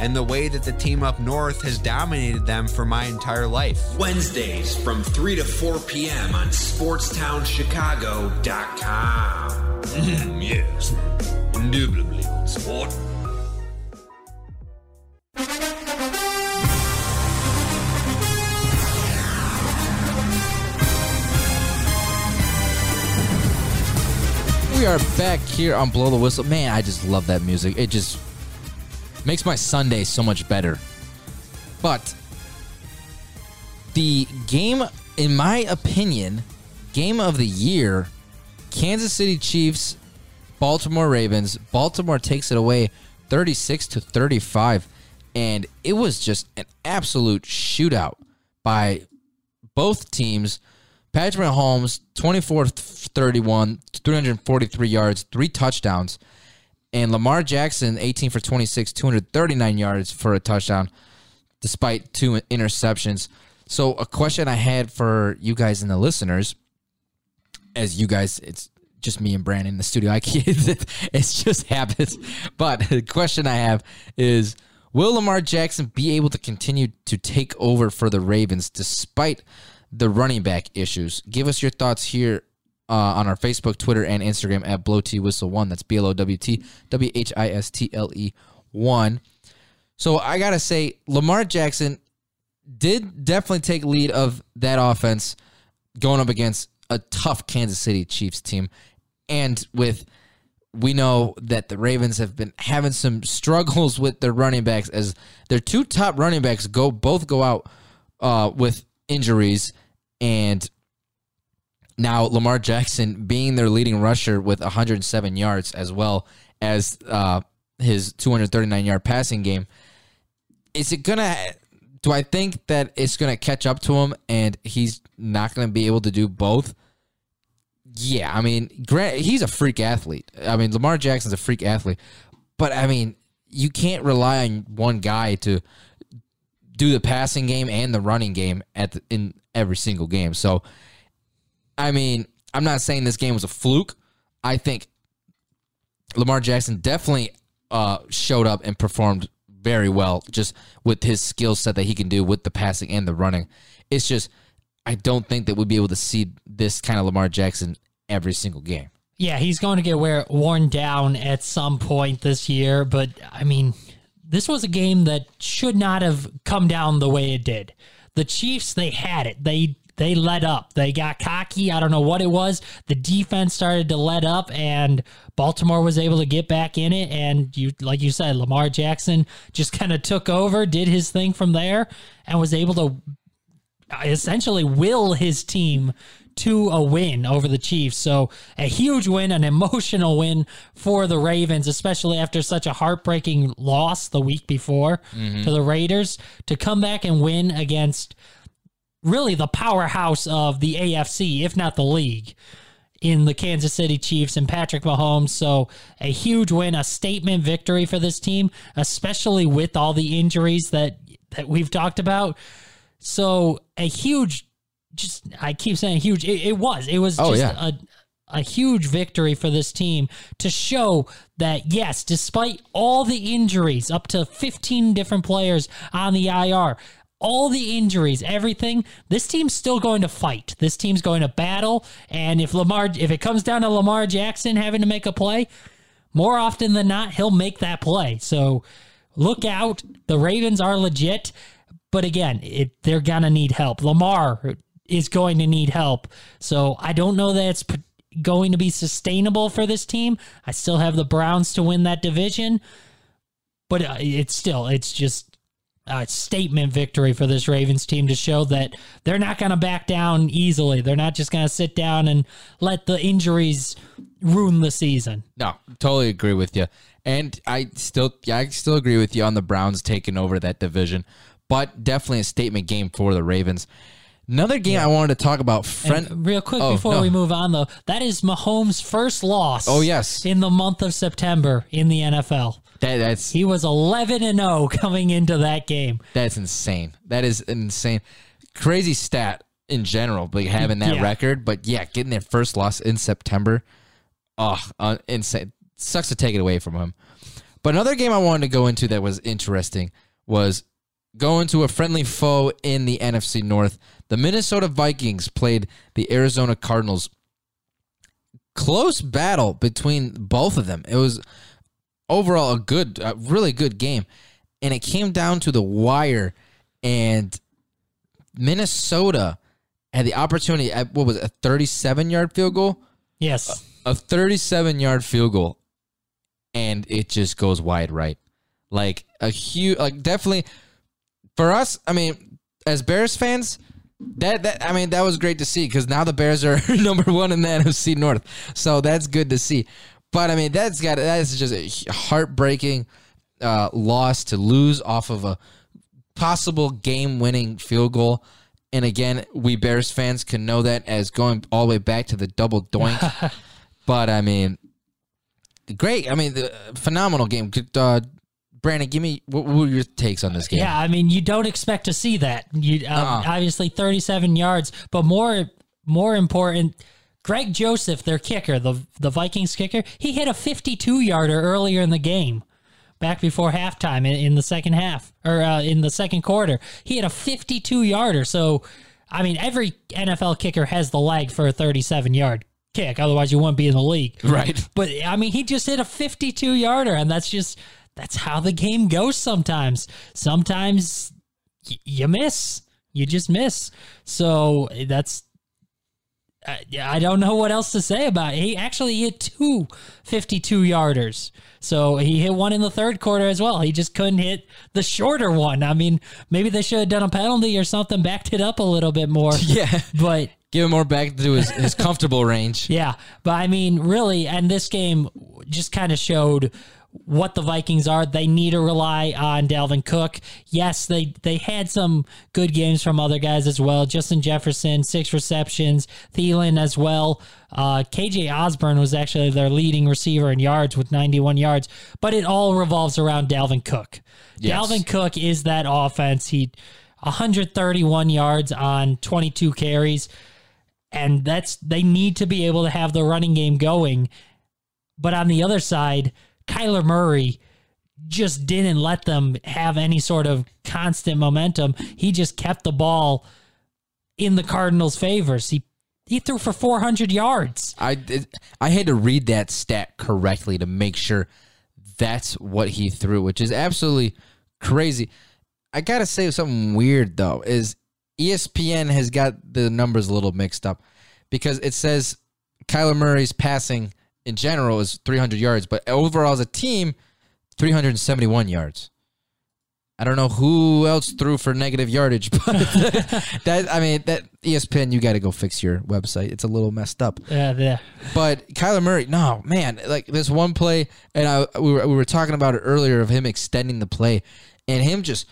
and the way that the team up north has dominated them for my entire life. Wednesdays from 3 to 4 p.m. on SportstownChicago.com. Yes, indubitably old sport. We are back here on Blow the Whistle. Man, I just love that music. It just makes my Sunday so much better. But the game, in my opinion, game of the year, Kansas City Chiefs, Baltimore Ravens. Baltimore takes it away 36-35. And it was just an absolute shootout by both teams. Patrick Mahomes, 24-31, 343 yards, 3 touchdowns. And Lamar Jackson, 18-for-26, 239 yards for a touchdown, despite 2 interceptions. So a question I had for you guys and the listeners, as you guys, it's just me and Brandon in the studio. It's just habits. But the question I have is, will Lamar Jackson be able to continue to take over for the Ravens despite the running back issues? Give us your thoughts here on our Facebook, Twitter, and Instagram at BlowTWhistle1. That's BlowTWhistle1. So I got to say, Lamar Jackson did definitely take lead of that offense going up against a tough Kansas City Chiefs team. And with, we know that the Ravens have been having some struggles with their running backs as their 2 top running backs both go out with injuries, and now Lamar Jackson being their leading rusher with 107 yards as well as his 239-yard passing game. Do I think that it's going to catch up to him and he's not going to be able to do both? Yeah, I mean, he's a freak athlete. I mean, Lamar Jackson's a freak athlete. But, I mean, you can't rely on one guy to do the passing game and the running game in every single game. So, I mean, I'm not saying this game was a fluke. I think Lamar Jackson definitely showed up and performed very well just with his skill set that he can do with the passing and the running. It's just I don't think that we'll be able to see this kind of Lamar Jackson every single game. Yeah, he's going to get worn down at some point this year, but, I mean, this was a game that should not have come down the way it did. The Chiefs, they had it. They let up. They got cocky. I don't know what it was. The defense started to let up, and Baltimore was able to get back in it. And like you said, Lamar Jackson just kind of took over, did his thing from there, and was able to essentially will his team to a win over the Chiefs. So a huge win, an emotional win for the Ravens, especially after such a heartbreaking loss the week before to the Raiders, to come back and win against really the powerhouse of the AFC, if not the league, in the Kansas City Chiefs and Patrick Mahomes. So a huge win, a statement victory for this team, especially with all the injuries that we've talked about. So a huge, I keep saying huge. It was a huge victory for this team to show that, yes, despite all the injuries, up to 15 different players on the IR, all the injuries, everything, this team's still going to fight. This team's going to battle. And if it comes down to Lamar Jackson having to make a play, more often than not, he'll make that play. So look out. The Ravens are legit. But again, they're going to need help. Lamar is going to need help. So I don't know that it's going to be sustainable for this team. I still have the Browns to win that division, but it's just a statement victory for this Ravens team to show that they're not going to back down easily. They're not just going to sit down and let the injuries ruin the season. No, totally agree with you. And I still agree with you on the Browns taking over that division, but definitely a statement game for the Ravens. Another game I wanted to talk about. Real quick we move on, though, that is Mahomes' first loss in the month of September in the NFL. He was 11-0 coming into that game. That's insane. That is insane. Crazy stat in general, like having that record. But, getting their first loss in September, insane. Sucks to take it away from him. But another game I wanted to go into that was interesting was going to a friendly foe in the NFC North. The Minnesota Vikings played the Arizona Cardinals. Close battle between both of them. It was overall a good, a really good game. And it came down to the wire, and Minnesota had the opportunity at, what was it, a 37-yard field goal? Yes. A 37-yard field goal, and it just goes wide right. Like, a huge, like, definitely, for us, I mean, as Bears fans, that I mean, that was great to see, because now the Bears are number one in the NFC North. So that's good to see. But, I mean, that is just a heartbreaking loss to lose off of a possible game-winning field goal. And again, we Bears fans can know that as going all the way back to the double doink. But, I mean, great. I mean, the phenomenal game. Brandon, give me what were your takes on this game? Yeah, I mean, you don't expect to see that. Obviously, 37 yards, but more important, Greg Joseph, their kicker, the Vikings kicker, he hit a 52-yarder earlier in the game, back before halftime in the second half or in the second quarter. He had a 52-yarder. So, I mean, every NFL kicker has the leg for a 37-yard kick. Otherwise, you wouldn't be in the league, right? But I mean, he just hit a 52-yarder, and that's how the game goes sometimes. Sometimes you miss. You just miss. So that's... I don't know what else to say about it. He actually hit two 52-yarders. So he hit one in the third quarter as well. He just couldn't hit the shorter one. I mean, maybe they should have done a penalty or something, backed it up a little bit more. Yeah. But... give him more back to his comfortable range. Yeah. But, I mean, really, and this game just kind of showed what the Vikings are. They need to rely on Dalvin Cook. Yes, they had some good games from other guys as well. Justin Jefferson, 6 receptions. Thielen as well. KJ Osborne was actually their leading receiver in yards with 91 yards. But it all revolves around Dalvin Cook. Yes. Dalvin Cook is that offense. He 131 yards on 22 carries. And they need to be able to have the running game going. But on the other side, Kyler Murray just didn't let them have any sort of constant momentum. He just kept the ball in the Cardinals' favors. He threw for 400 yards. I had to read that stat correctly to make sure that's what he threw, which is absolutely crazy. I got to say something weird, though, is ESPN has got the numbers a little mixed up, because it says Kyler Murray's passing in general is 300 yards, but overall as a team, 371 yards. I don't know who else threw for negative yardage, but that ESPN, you got to go fix your website. It's a little messed up. Yeah. But Kyler Murray, no, man, like this one play, and we were talking about it earlier of him extending the play and him just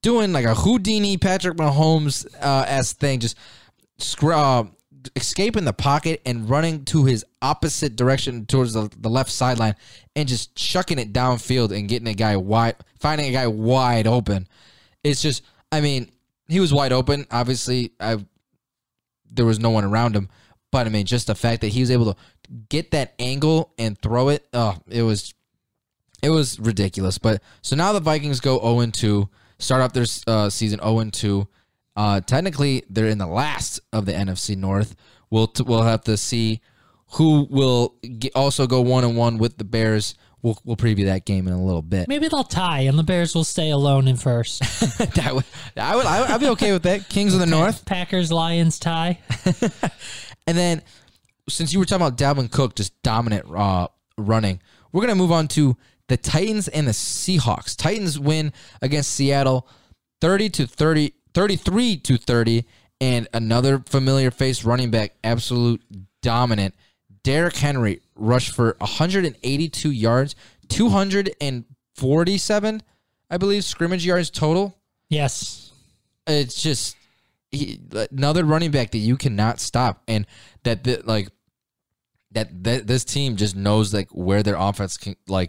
doing like a Houdini, Patrick Mahomes esque thing, just escaping the pocket and running to his opposite direction towards the left sideline and just chucking it downfield and getting a guy wide, finding a guy wide open. It's just, I mean, he was wide open. Obviously, there was no one around him, but I mean, just the fact that he was able to get that angle and throw it, it was ridiculous. But so now the Vikings go 0-2, start off their season 0-2. Technically, they're in the last of the NFC North. We'll have to see who will also go 1-1 with the Bears. We'll preview that game in a little bit. Maybe they'll tie, and the Bears will stay alone in first. I'd be okay with that. Kings of the North, Packers, Lions tie. And then, since you were talking about Dalvin Cook, just dominant running, we're gonna move on to the Titans and the Seahawks. Titans win against Seattle, 30-30. 33-30, and another familiar face running back, absolute dominant. Derrick Henry rushed for 182 yards, 247, I believe, scrimmage yards total. Yes. It's just another running back that you cannot stop, and that this team just knows like where their offense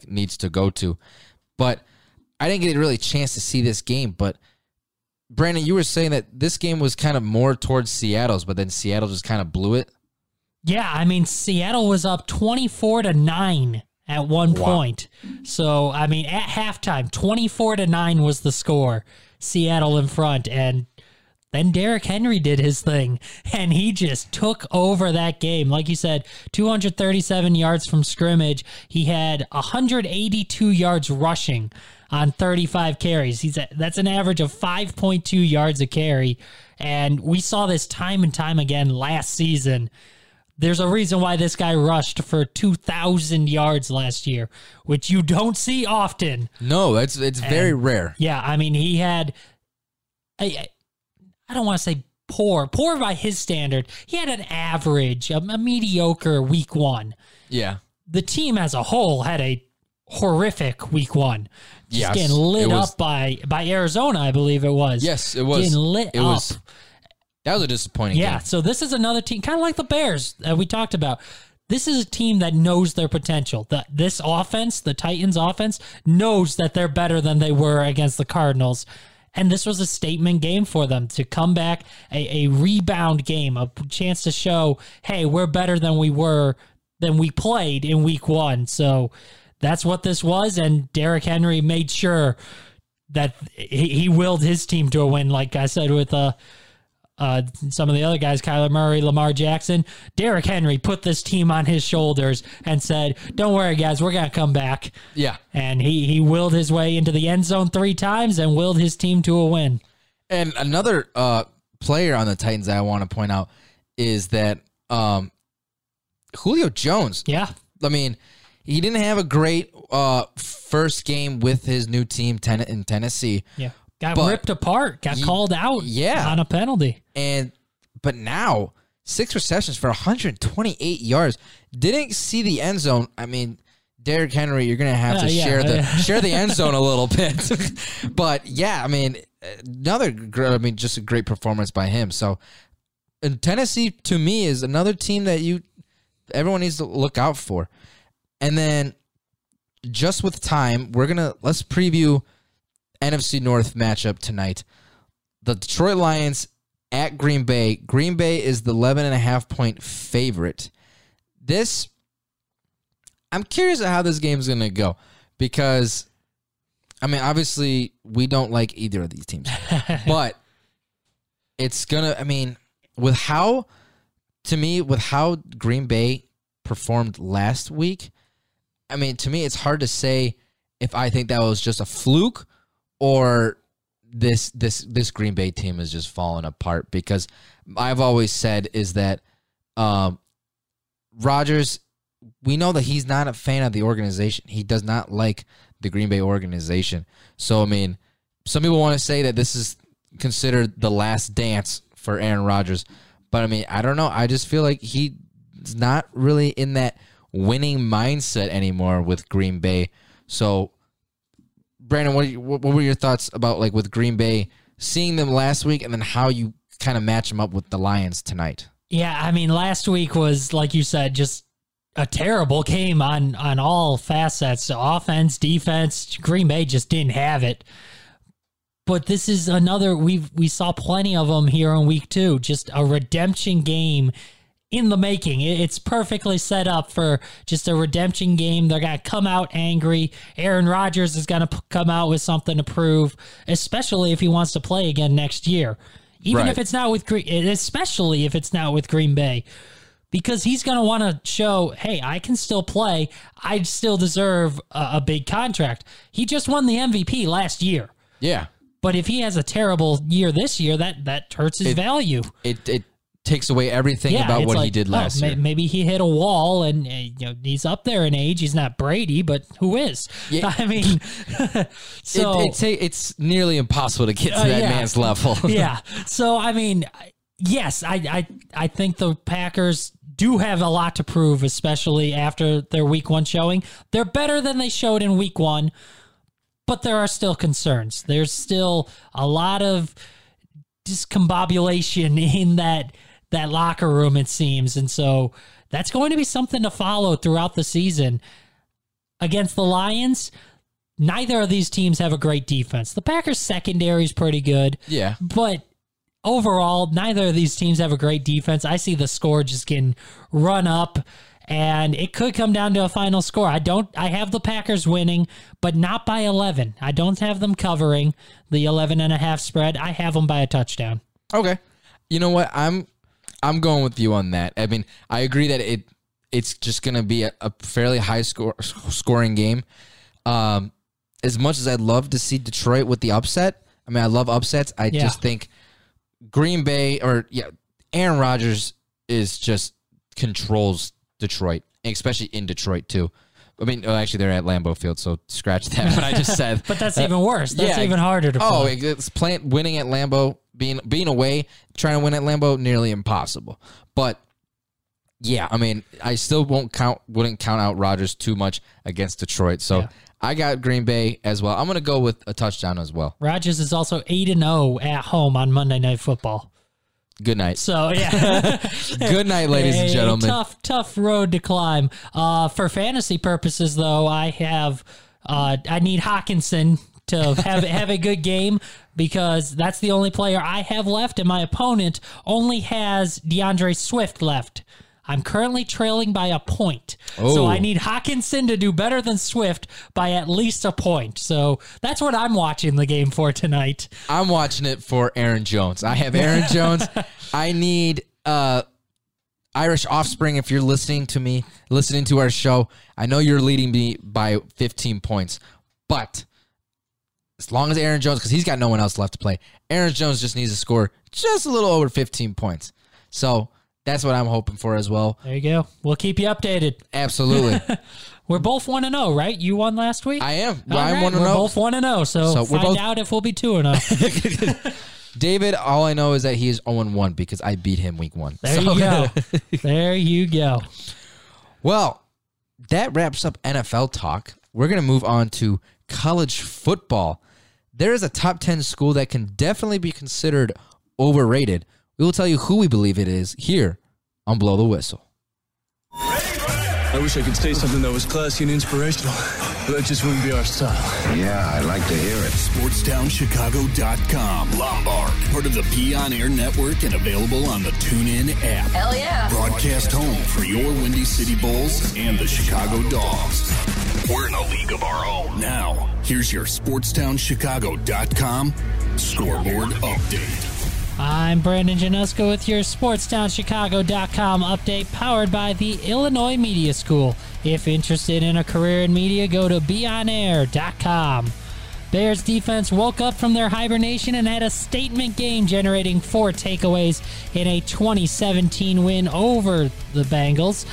needs to go to. But I didn't get really a chance to see this game, but Brandon, you were saying that this game was kind of more towards Seattle's, but then Seattle just kind of blew it. Yeah, I mean, Seattle was up 24-9 at one point. So, I mean, at halftime, 24-9 was the score. Seattle in front, and then Derrick Henry did his thing, and he just took over that game. Like you said, 237 yards from scrimmage. He had 182 yards rushing on 35 carries. That's an average of 5.2 yards a carry, and we saw this time and time again last season. There's a reason why this guy rushed for 2,000 yards last year, which you don't see often. No, it's very rare. Yeah, I mean, he had, I don't want to say poor by his standard. He had an average, a mediocre week one. Yeah. The team as a whole had a horrific week one. Just getting lit up by Arizona, I believe it was. Yes, it was. Getting lit up. That was a disappointing game. Yeah, so this is another team, kind of like the Bears that we talked about. This is a team that knows their potential. This offense, the Titans offense, knows that they're better than they were against the Cardinals. And this was a statement game for them to come back, a rebound game, a chance to show, hey, we're better than we played in week one. So that's what this was, and Derrick Henry made sure that he willed his team to a win, like I said, with some of the other guys, Kyler Murray, Lamar Jackson. Derrick Henry put this team on his shoulders and said, don't worry, guys, we're going to come back. Yeah. And he willed his way into the end zone three times and willed his team to a win. And another player on the Titans that I want to point out is that Julio Jones. Yeah. I mean, he didn't have a great first game with his new team in Tennessee. Yeah. Got ripped apart, called out on a penalty. But now, 6 receptions for 128 yards. Didn't see the end zone. I mean, Derrick Henry, you're going to have to share the end zone a little bit. But, yeah, I mean, just a great performance by him. So, and Tennessee, to me, is another team that everyone needs to look out for. And then, just with time, let's preview NFC North matchup tonight. The Detroit Lions at Green Bay. Green Bay is the 11.5-point favorite. I'm curious at how this game's going to go because, I mean, obviously we don't like either of these teams. But it's going to, I mean, with how Green Bay performed last week, I mean, to me, it's hard to say if I think that was just a fluke or this Green Bay team is just falling apart, because I've always said is that Rodgers, we know that he's not a fan of the organization. He does not like the Green Bay organization. So, I mean, some people want to say that this is considered the last dance for Aaron Rodgers. But, I mean, I don't know. I just feel like he's not really in that winning mindset anymore with Green Bay. So, Brandon, what were your thoughts about, like, with Green Bay, seeing them last week, and then how you kind of match them up with the Lions tonight? Yeah, I mean, last week was, like you said, just a terrible game on all facets. Offense, defense, Green Bay just didn't have it. But this is another, we saw plenty of them here in week two, just a redemption game in the making. It's perfectly set up for just a redemption game. They're going to come out angry. Aaron Rodgers is going to come out with something to prove, especially if he wants to play again next year. Especially if it's not with Green Bay, because he's going to want to show, hey, I can still play. I still deserve a big contract. He just won the MVP last year. Yeah. But if he has a terrible year this year, that hurts his value. It takes away everything about what he did last year. Maybe he hit a wall, and he's up there in age. He's not Brady, but who is? Yeah. I mean, so it's nearly impossible to get to that man's level. Yeah. So, I mean, yes, I think the Packers do have a lot to prove, especially after their week one showing. They're better than they showed in week one, but there are still concerns. There's still a lot of discombobulation in that locker room, it seems. And so that's going to be something to follow throughout the season. Against the Lions, neither of these teams have a great defense. The Packers' secondary is pretty good. Yeah. But overall, neither of these teams have a great defense. I see the score just getting run up and it could come down to a final score. I have the Packers winning, but not by 11. I don't have them covering the 11.5 spread. I have them by a touchdown. Okay. You know what? I'm going with you on that. I mean, I agree that it's just going to be a fairly high scoring game. As much as I'd love to see Detroit with the upset, I mean, I love upsets. I just think Green Bay Aaron Rodgers controls Detroit, especially in Detroit too. I mean, actually, they're at Lambeau Field, so scratch that. But I just said, but that's even worse. That's even harder to. Oh, play. It's winning at Lambeau, being away, trying to win at Lambeau, nearly impossible. But yeah, I mean, I still wouldn't count out Rodgers too much against Detroit. So. Yeah. I got Green Bay as well. I'm going to go with a touchdown as well. Rodgers is also 8-0 at home on Monday Night Football. Good night. So, yeah. Good night, ladies and gentlemen. Tough road to climb. For fantasy purposes, though, I need Hawkinson to have a good game, because that's the only player I have left, and my opponent only has DeAndre Swift left. I'm currently trailing by a point. Oh. So I need Hawkinson to do better than Swift by at least a point. So that's what I'm watching the game for tonight. I'm watching it for Aaron Jones. I have Aaron Jones. I need Irish Offspring. If you're listening to me, listening to our show, I know you're leading me by 15 points. But as long as Aaron Jones, because he's got no one else left to play, Aaron Jones just needs to score just a little over 15 points. So that's what I'm hoping for as well. There you go. We'll keep you updated. Absolutely. We're both 1-0, right? You won last week? I am. Well, I'm 1-0. We're both 1-0, so find out if we'll be 2-0. David, all I know is that he is 0-1 because I beat him week one. There you go. There you go. Well, that wraps up NFL talk. We're going to move on to college football. There is a top 10 school that can definitely be considered overrated. We will tell you who we believe it is here on Blow the Whistle. I wish I could say something that was classy and inspirational, but it just wouldn't be our style. Yeah, I'd like to hear it. SportstownChicago.com. Lombard, part of the Beyond Air Network and available on the TuneIn app. Hell yeah. Broadcast home for your Windy City Bulls and the Chicago Dogs. We're in a league of our own. Now, here's your SportstownChicago.com scoreboard update. I'm Brandon Janusko with your SportstownChicago.com update powered by the Illinois Media School. If interested in a career in media, go to BeOnAir.com. Bears defense woke up from their hibernation and had a statement game, generating 4 takeaways in a 20-17 win over the Bengals.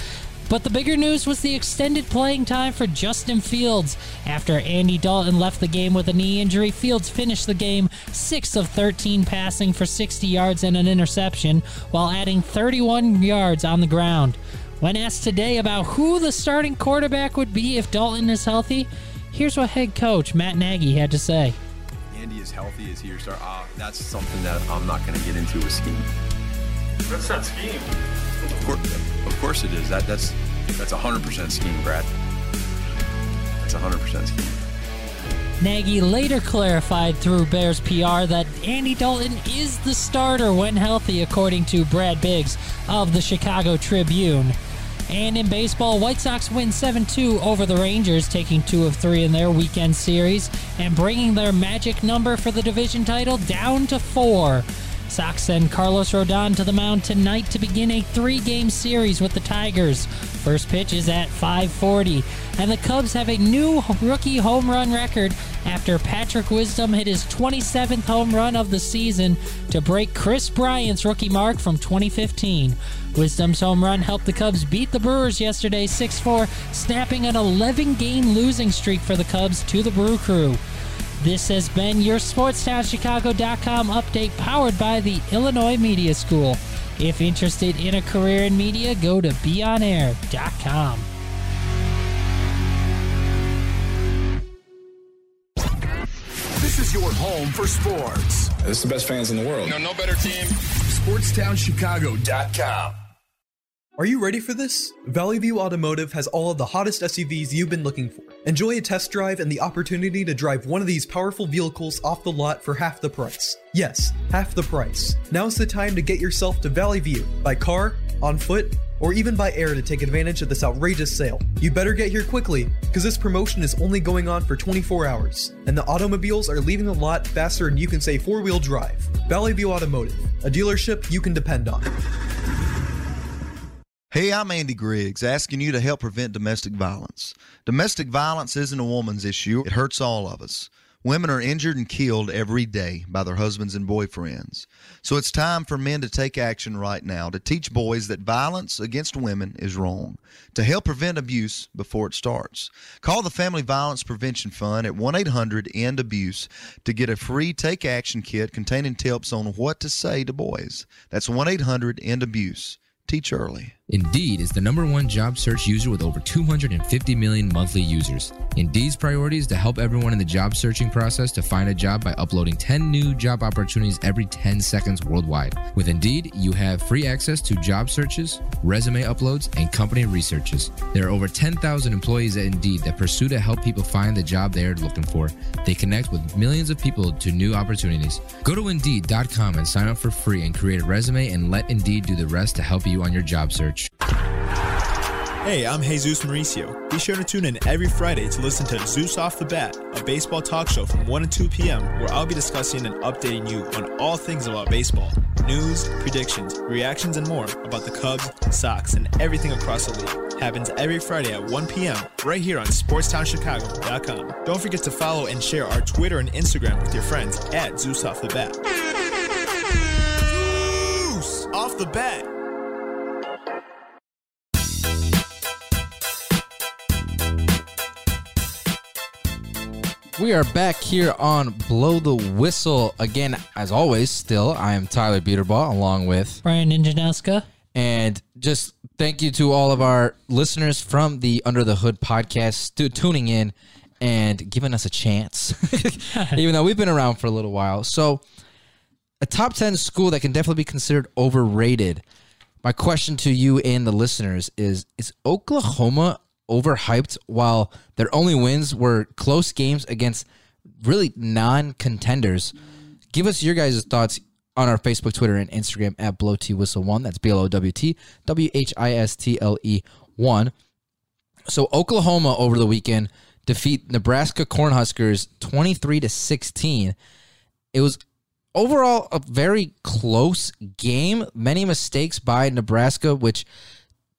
But the bigger news was the extended playing time for Justin Fields. After Andy Dalton left the game with a knee injury, Fields finished the game 6 of 13 passing for 60 yards and an interception, while adding 31 yards on the ground. When asked today about who the starting quarterback would be if Dalton is healthy, here's what head coach Matt Nagy had to say. Andy is healthy, is he your starter? That's something that I'm not going to get into with scheme. That's not scheme. Of course it is. That's 100% scheme, Brad. That's 100% scheme. Nagy later clarified through Bears PR that Andy Dalton is the starter when healthy, according to Brad Biggs of the Chicago Tribune. And in baseball, White Sox win 7-2 over the Rangers, taking 2 of 3 in their weekend series and bringing their magic number for the division title down to 4. Sox send Carlos Rodon to the mound tonight to begin a 3-game series with the Tigers. First pitch is at 5:40, and the Cubs have a new rookie home run record after Patrick Wisdom hit his 27th home run of the season to break Chris Bryant's rookie mark from 2015. Wisdom's home run helped the Cubs beat the Brewers yesterday 6-4, snapping an 11-game losing streak for the Cubs to the Brew Crew. This has been your SportstownChicago.com update powered by the Illinois Media School. If interested in a career in media, go to BeOnAir.com. This is your home for sports. This is the best fans in the world. No better team. SportstownChicago.com. Are you ready for this? Valley View Automotive has all of the hottest SUVs you've been looking for. Enjoy a test drive and the opportunity to drive one of these powerful vehicles off the lot for half the price. Yes, half the price. Now's the time to get yourself to Valley View by car, on foot, or even by air to take advantage of this outrageous sale. You better get here quickly, because this promotion is only going on for 24 hours, and the automobiles are leaving the lot faster than you can say four-wheel drive. Valley View Automotive, a dealership you can depend on. Hey, I'm Andy Griggs, asking you to help prevent domestic violence. Domestic violence isn't a woman's issue. It hurts all of us. Women are injured and killed every day by their husbands and boyfriends. So it's time for men to take action right now to teach boys that violence against women is wrong, to help prevent abuse before it starts. Call the Family Violence Prevention Fund at 1-800-END-ABUSE to get a free take action kit containing tips on what to say to boys. That's 1-800-END-ABUSE. Teach early. Indeed is the #1 job search user with over 250 million monthly users. Indeed's priority is to help everyone in the job searching process to find a job by uploading 10 new job opportunities every 10 seconds worldwide. With Indeed, you have free access to job searches, resume uploads, and company researches. There are over 10,000 employees at Indeed that pursue to help people find the job they are looking for. They connect with millions of people to new opportunities. Go to Indeed.com and sign up for free and create a resume and let Indeed do the rest to help you on your job search. Hey, I'm Jesus Mauricio. Be sure to tune in every Friday to listen to Zeus Off the Bat, a baseball talk show from 1 to 2 p.m. where I'll be discussing and updating you on all things about baseball. News, predictions, reactions, and more about the Cubs, Sox, and everything across the league. Happens every Friday at 1 p.m. right here on SportstownChicago.com. Don't forget to follow and share our Twitter and Instagram with your friends at Zeus Off the Bat. Zeus Off the Bat. We are back here on Blow the Whistle. Again, as always, still, I am Tyler Biederbaugh along with Brian Ninjanowska. And just thank you to all of our listeners from the Under the Hood podcast tuning in and giving us a chance, even though we've been around for a little while. So a top 10 school that can definitely be considered overrated. My question to you and the listeners is Oklahoma overhyped while their only wins were close games against really non-contenders? Give us your guys' thoughts on our Facebook, Twitter, and Instagram at BlowTWhistle1. That's BlowTWhistle1. So Oklahoma over the weekend defeat Nebraska Cornhuskers 23-16. It was overall a very close game. Many mistakes by Nebraska, which,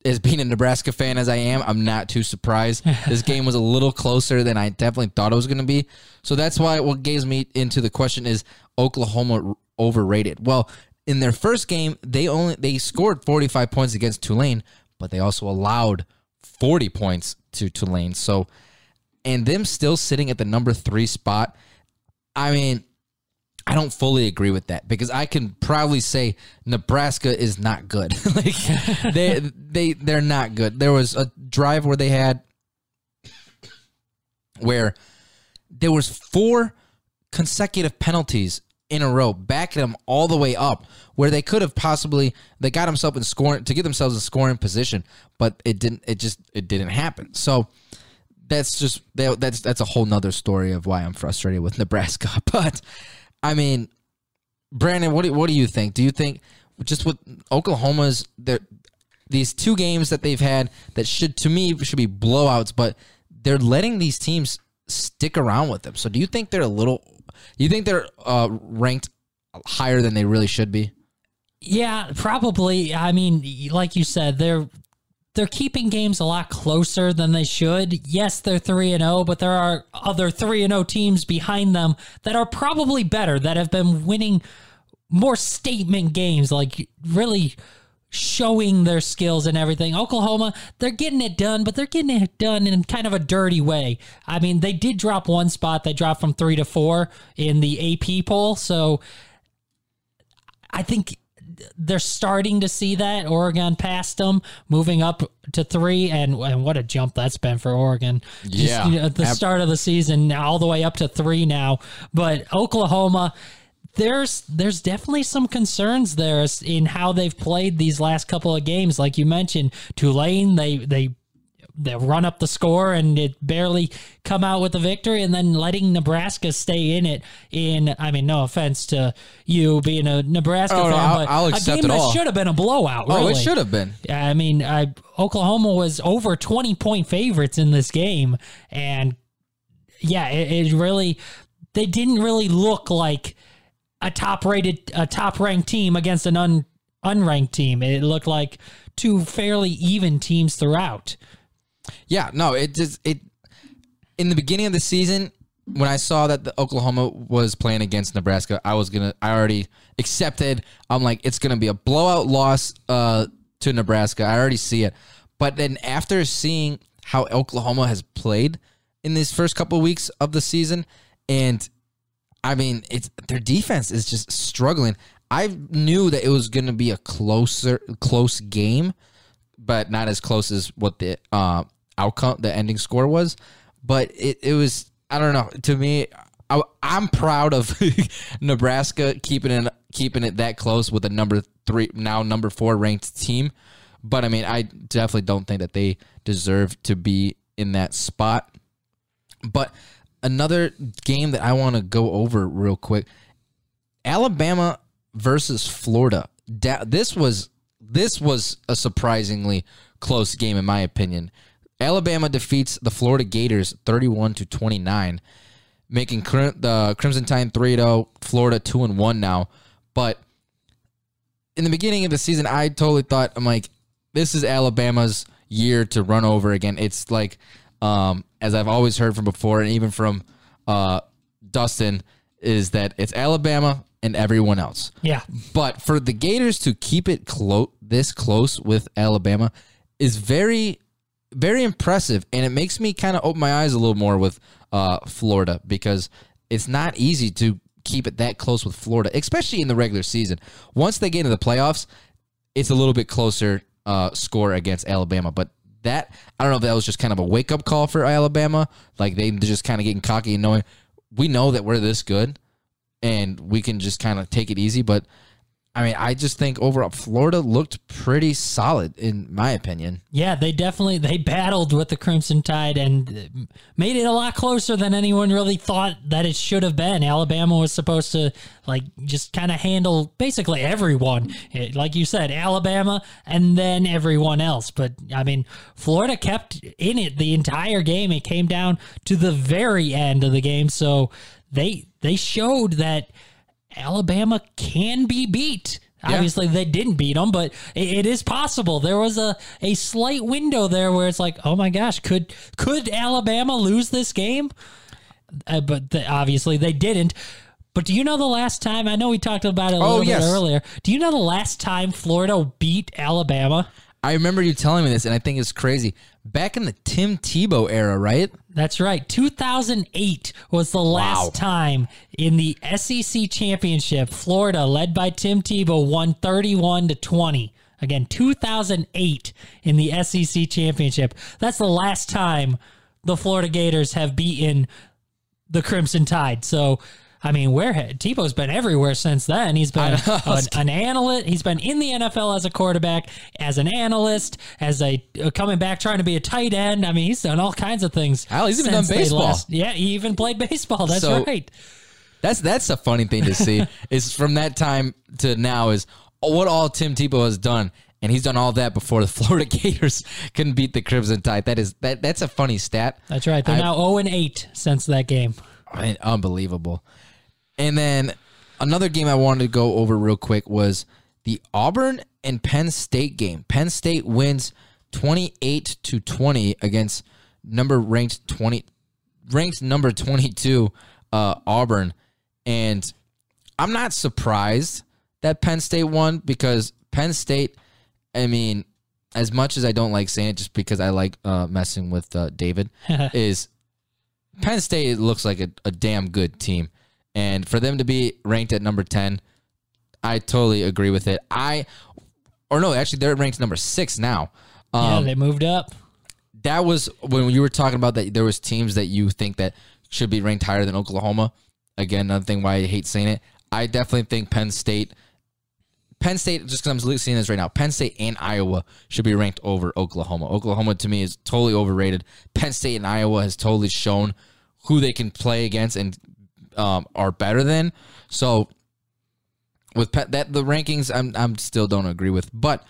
as being a Nebraska fan as I am, I'm not too surprised. This game was a little closer than I definitely thought it was going to be. So that's why what gave me into the question is Oklahoma overrated. Well, in their first game, they scored 45 points against Tulane, but they also allowed 40 points to Tulane. So, and them still sitting at the #3 spot. I mean, I don't fully agree with that because I can proudly say Nebraska is not good. Like they're not good. There was a drive where they had where there was 4 consecutive penalties in a row, backing them all the way up, where they could have possibly get themselves in scoring position, but it didn't happen. So that's a whole nother story of why I'm frustrated with Nebraska, but. I mean, Brandon, what do you think? Do you think just with Oklahoma's these 2 games that they've had that should be blowouts, but they're letting these teams stick around with them. So do you think they're ranked higher than they really should be? Yeah, probably. I mean, like you said, they're keeping games a lot closer than they should. Yes, they're 3-0, but there are other 3-0 teams behind them that are probably better, that have been winning more statement games, like really showing their skills and everything. Oklahoma, they're getting it done, but they're getting it done in kind of a dirty way. I mean, they did drop 1 spot. They dropped from 3 to 4 in the AP poll. So I think they're starting to see that. Oregon passed them, moving up to 3, and what a jump that's been for Oregon. Yeah. Just, at the start of the season, all the way up to 3 now. But Oklahoma, there's definitely some concerns there in how they've played these last couple of games. Like you mentioned, Tulane, they they run up the score and it barely come out with a victory, and then letting Nebraska stay in it. I mean, no offense to you being a Nebraska fan, but I'll accept a game that should have been a blowout. Really. Oh, it should have been. I mean, Oklahoma was over 20-point favorites in this game, and yeah, it really they didn't really look like a top ranked team against an unranked team. It looked like two fairly even teams throughout. Yeah, no, it in the beginning of the season when I saw that the Oklahoma was playing against Nebraska, I already accepted. I'm like, it's gonna be a blowout loss to Nebraska. I already see it. But then after seeing how Oklahoma has played in these first couple of weeks of the season, and I mean, their defense is just struggling. I knew that it was going to be a close game, but not as close as what the outcome, the ending score was. But it was, I don't know. To me, I'm proud of Nebraska keeping it that close with a number four ranked team. But I mean, I definitely don't think that they deserve to be in that spot. But another game that I want to go over real quick, Alabama versus Florida. This was a surprisingly close game, in my opinion. Alabama defeats the Florida Gators 31-29, making the Crimson Tide 3-0, Florida 2-1 now. But in the beginning of the season, I totally thought, I'm like, this is Alabama's year to run over again. It's like, as I've always heard from before, and even from Dustin, is that it's Alabama and everyone else. Yeah. But for the Gators to keep it this close with Alabama is very, very impressive, and it makes me kind of open my eyes a little more with Florida, because it's not easy to keep it that close with Florida, especially in the regular season. Once they get into the playoffs, it's a little bit closer score against Alabama, but I don't know if that was just kind of a wake-up call for Alabama. Like, they're just kind of getting cocky and knowing, we know that we're this good, and we can just kind of take it easy. But, I mean, I just think overall Florida looked pretty solid, in my opinion. Yeah, they battled with the Crimson Tide and made it a lot closer than anyone really thought that it should have been. Alabama was supposed to, like, just kind of handle basically everyone. Like you said, Alabama and then everyone else. But, I mean, Florida kept in it the entire game. It came down to the very end of the game. So they showed that Alabama can be beat. Yeah. Obviously, they didn't beat them, but it is possible. There was a slight window there where it's like, oh my gosh, could Alabama lose this game? But obviously, they didn't. But do you know the last time? I know we talked about it a little bit earlier. Do you know the last time Florida beat Alabama? I remember you telling me this, and I think it's crazy. Back in the Tim Tebow era, right? That's right. 2008 was the last time in the SEC Championship, Florida, led by Tim Tebow, won 31-20. Again, 2008 in the SEC Championship. That's the last time the Florida Gators have beaten the Crimson Tide. So, I mean, Tebow's been everywhere since then. He's been an analyst. He's been in the NFL as a quarterback, as an analyst, as a coming back trying to be a tight end. I mean, he's done all kinds of things. He's even done baseball. He even played baseball. That's right. That's a funny thing to see. Is from that time to now is what all Tim Tebow has done, and he's done all that before the Florida Gators couldn't beat the Crimson Tide. That's a funny stat. That's right. They're now 0-8 since that game. I mean, unbelievable. And then another game I wanted to go over real quick was the Auburn and Penn State game. Penn State wins 28-20 against ranked number 22 Auburn. And I'm not surprised that Penn State won, because Penn State, I mean, as much as I don't like saying it just because I like messing with David, is Penn State looks like a damn good team. And for them to be ranked at number 10, I totally agree with it. Actually, they're ranked number 6 now. They moved up. That was when you were talking about that there was teams that you think that should be ranked higher than Oklahoma. Again, another thing why I hate saying it. I definitely think Penn State Penn State, just because I'm seeing this right now, Penn State and Iowa should be ranked over Oklahoma. Oklahoma, to me, is totally overrated. Penn State and Iowa has totally shown who they can play against and are better than. So with that, the rankings, I'm still don't agree with. But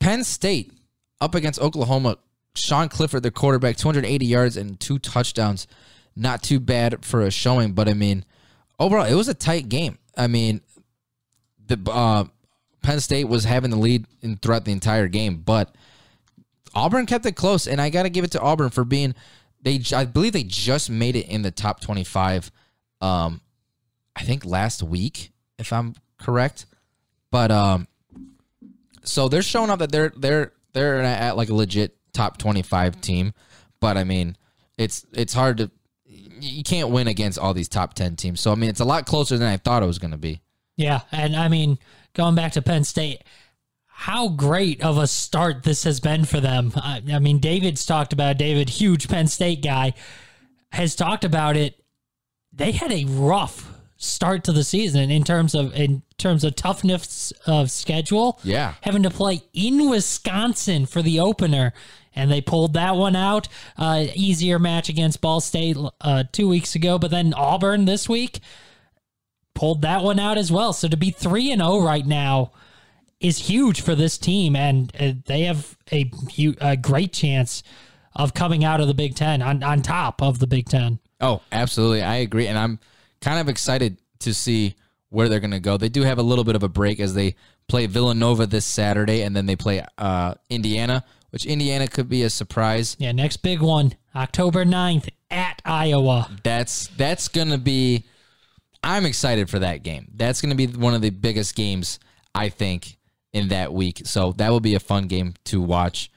Penn State up against Oklahoma, Sean Clifford, the quarterback, 280 yards and 2 touchdowns. Not too bad for a showing, but, I mean, overall, it was a tight game. I mean, Penn State was having the lead throughout the entire game, but Auburn kept it close, and I got to give it to Auburn for being – I believe they just made it in the top 25, I think, last week, if I'm correct. But so they're showing up that they're at, like, a legit top 25 team, but, I mean, it's hard to – you can't win against all these top 10 teams. So, I mean, it's a lot closer than I thought it was going to be. Yeah, and, I mean, going back to Penn State, how great of a start this has been for them. I mean, David's talked about it. David, huge Penn State guy, has talked about it. They had a rough start to the season in terms of toughness of schedule. Yeah. Having to play in Wisconsin for the opener. And they pulled that one out. Easier match against Ball State 2 weeks ago, but then Auburn this week pulled that one out as well. So to be 3-0 right now is huge for this team, and they have a great chance of coming out of the Big Ten on top of the Big Ten. Oh, absolutely. I agree, and I'm kind of excited to see where they're going to go. They do have a little bit of a break as they play Villanova this Saturday, and then they play Indiana, which Indiana could be a surprise. Yeah, next big one, October 9th at Iowa. That's going to be – I'm excited for that game. That's going to be one of the biggest games, I think, in that week. So that will be a fun game to watch.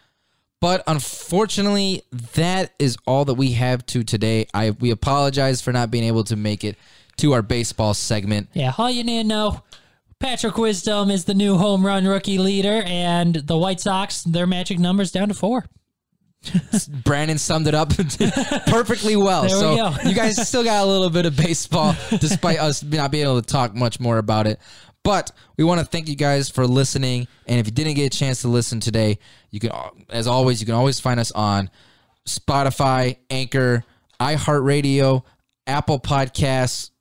But unfortunately, that is all that we have to today. We apologize for not being able to make it to our baseball segment. Yeah, all you need to know – Patrick Wisdom is the new home run rookie leader, and the White Sox, their magic number's down to 4. Brandon summed it up perfectly well. So you guys still got a little bit of baseball, despite us not being able to talk much more about it. But we want to thank you guys for listening, and if you didn't get a chance to listen today, you can always find us on Spotify, Anchor, iHeartRadio, Apple Podcasts,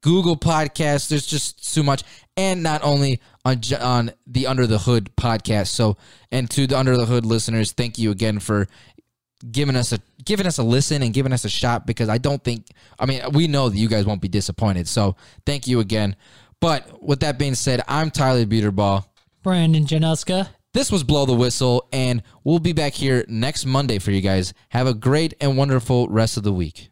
Google Podcasts. There's just too much. And not only on the Under the Hood podcast. So, and to the Under the Hood listeners, thank you again for giving us a listen and giving us a shot, because we know that you guys won't be disappointed. So thank you again. But with that being said, I'm Tyler Buterball. Brandon Januska. This was Blow the Whistle, and we'll be back here next Monday for you guys. Have a great and wonderful rest of the week.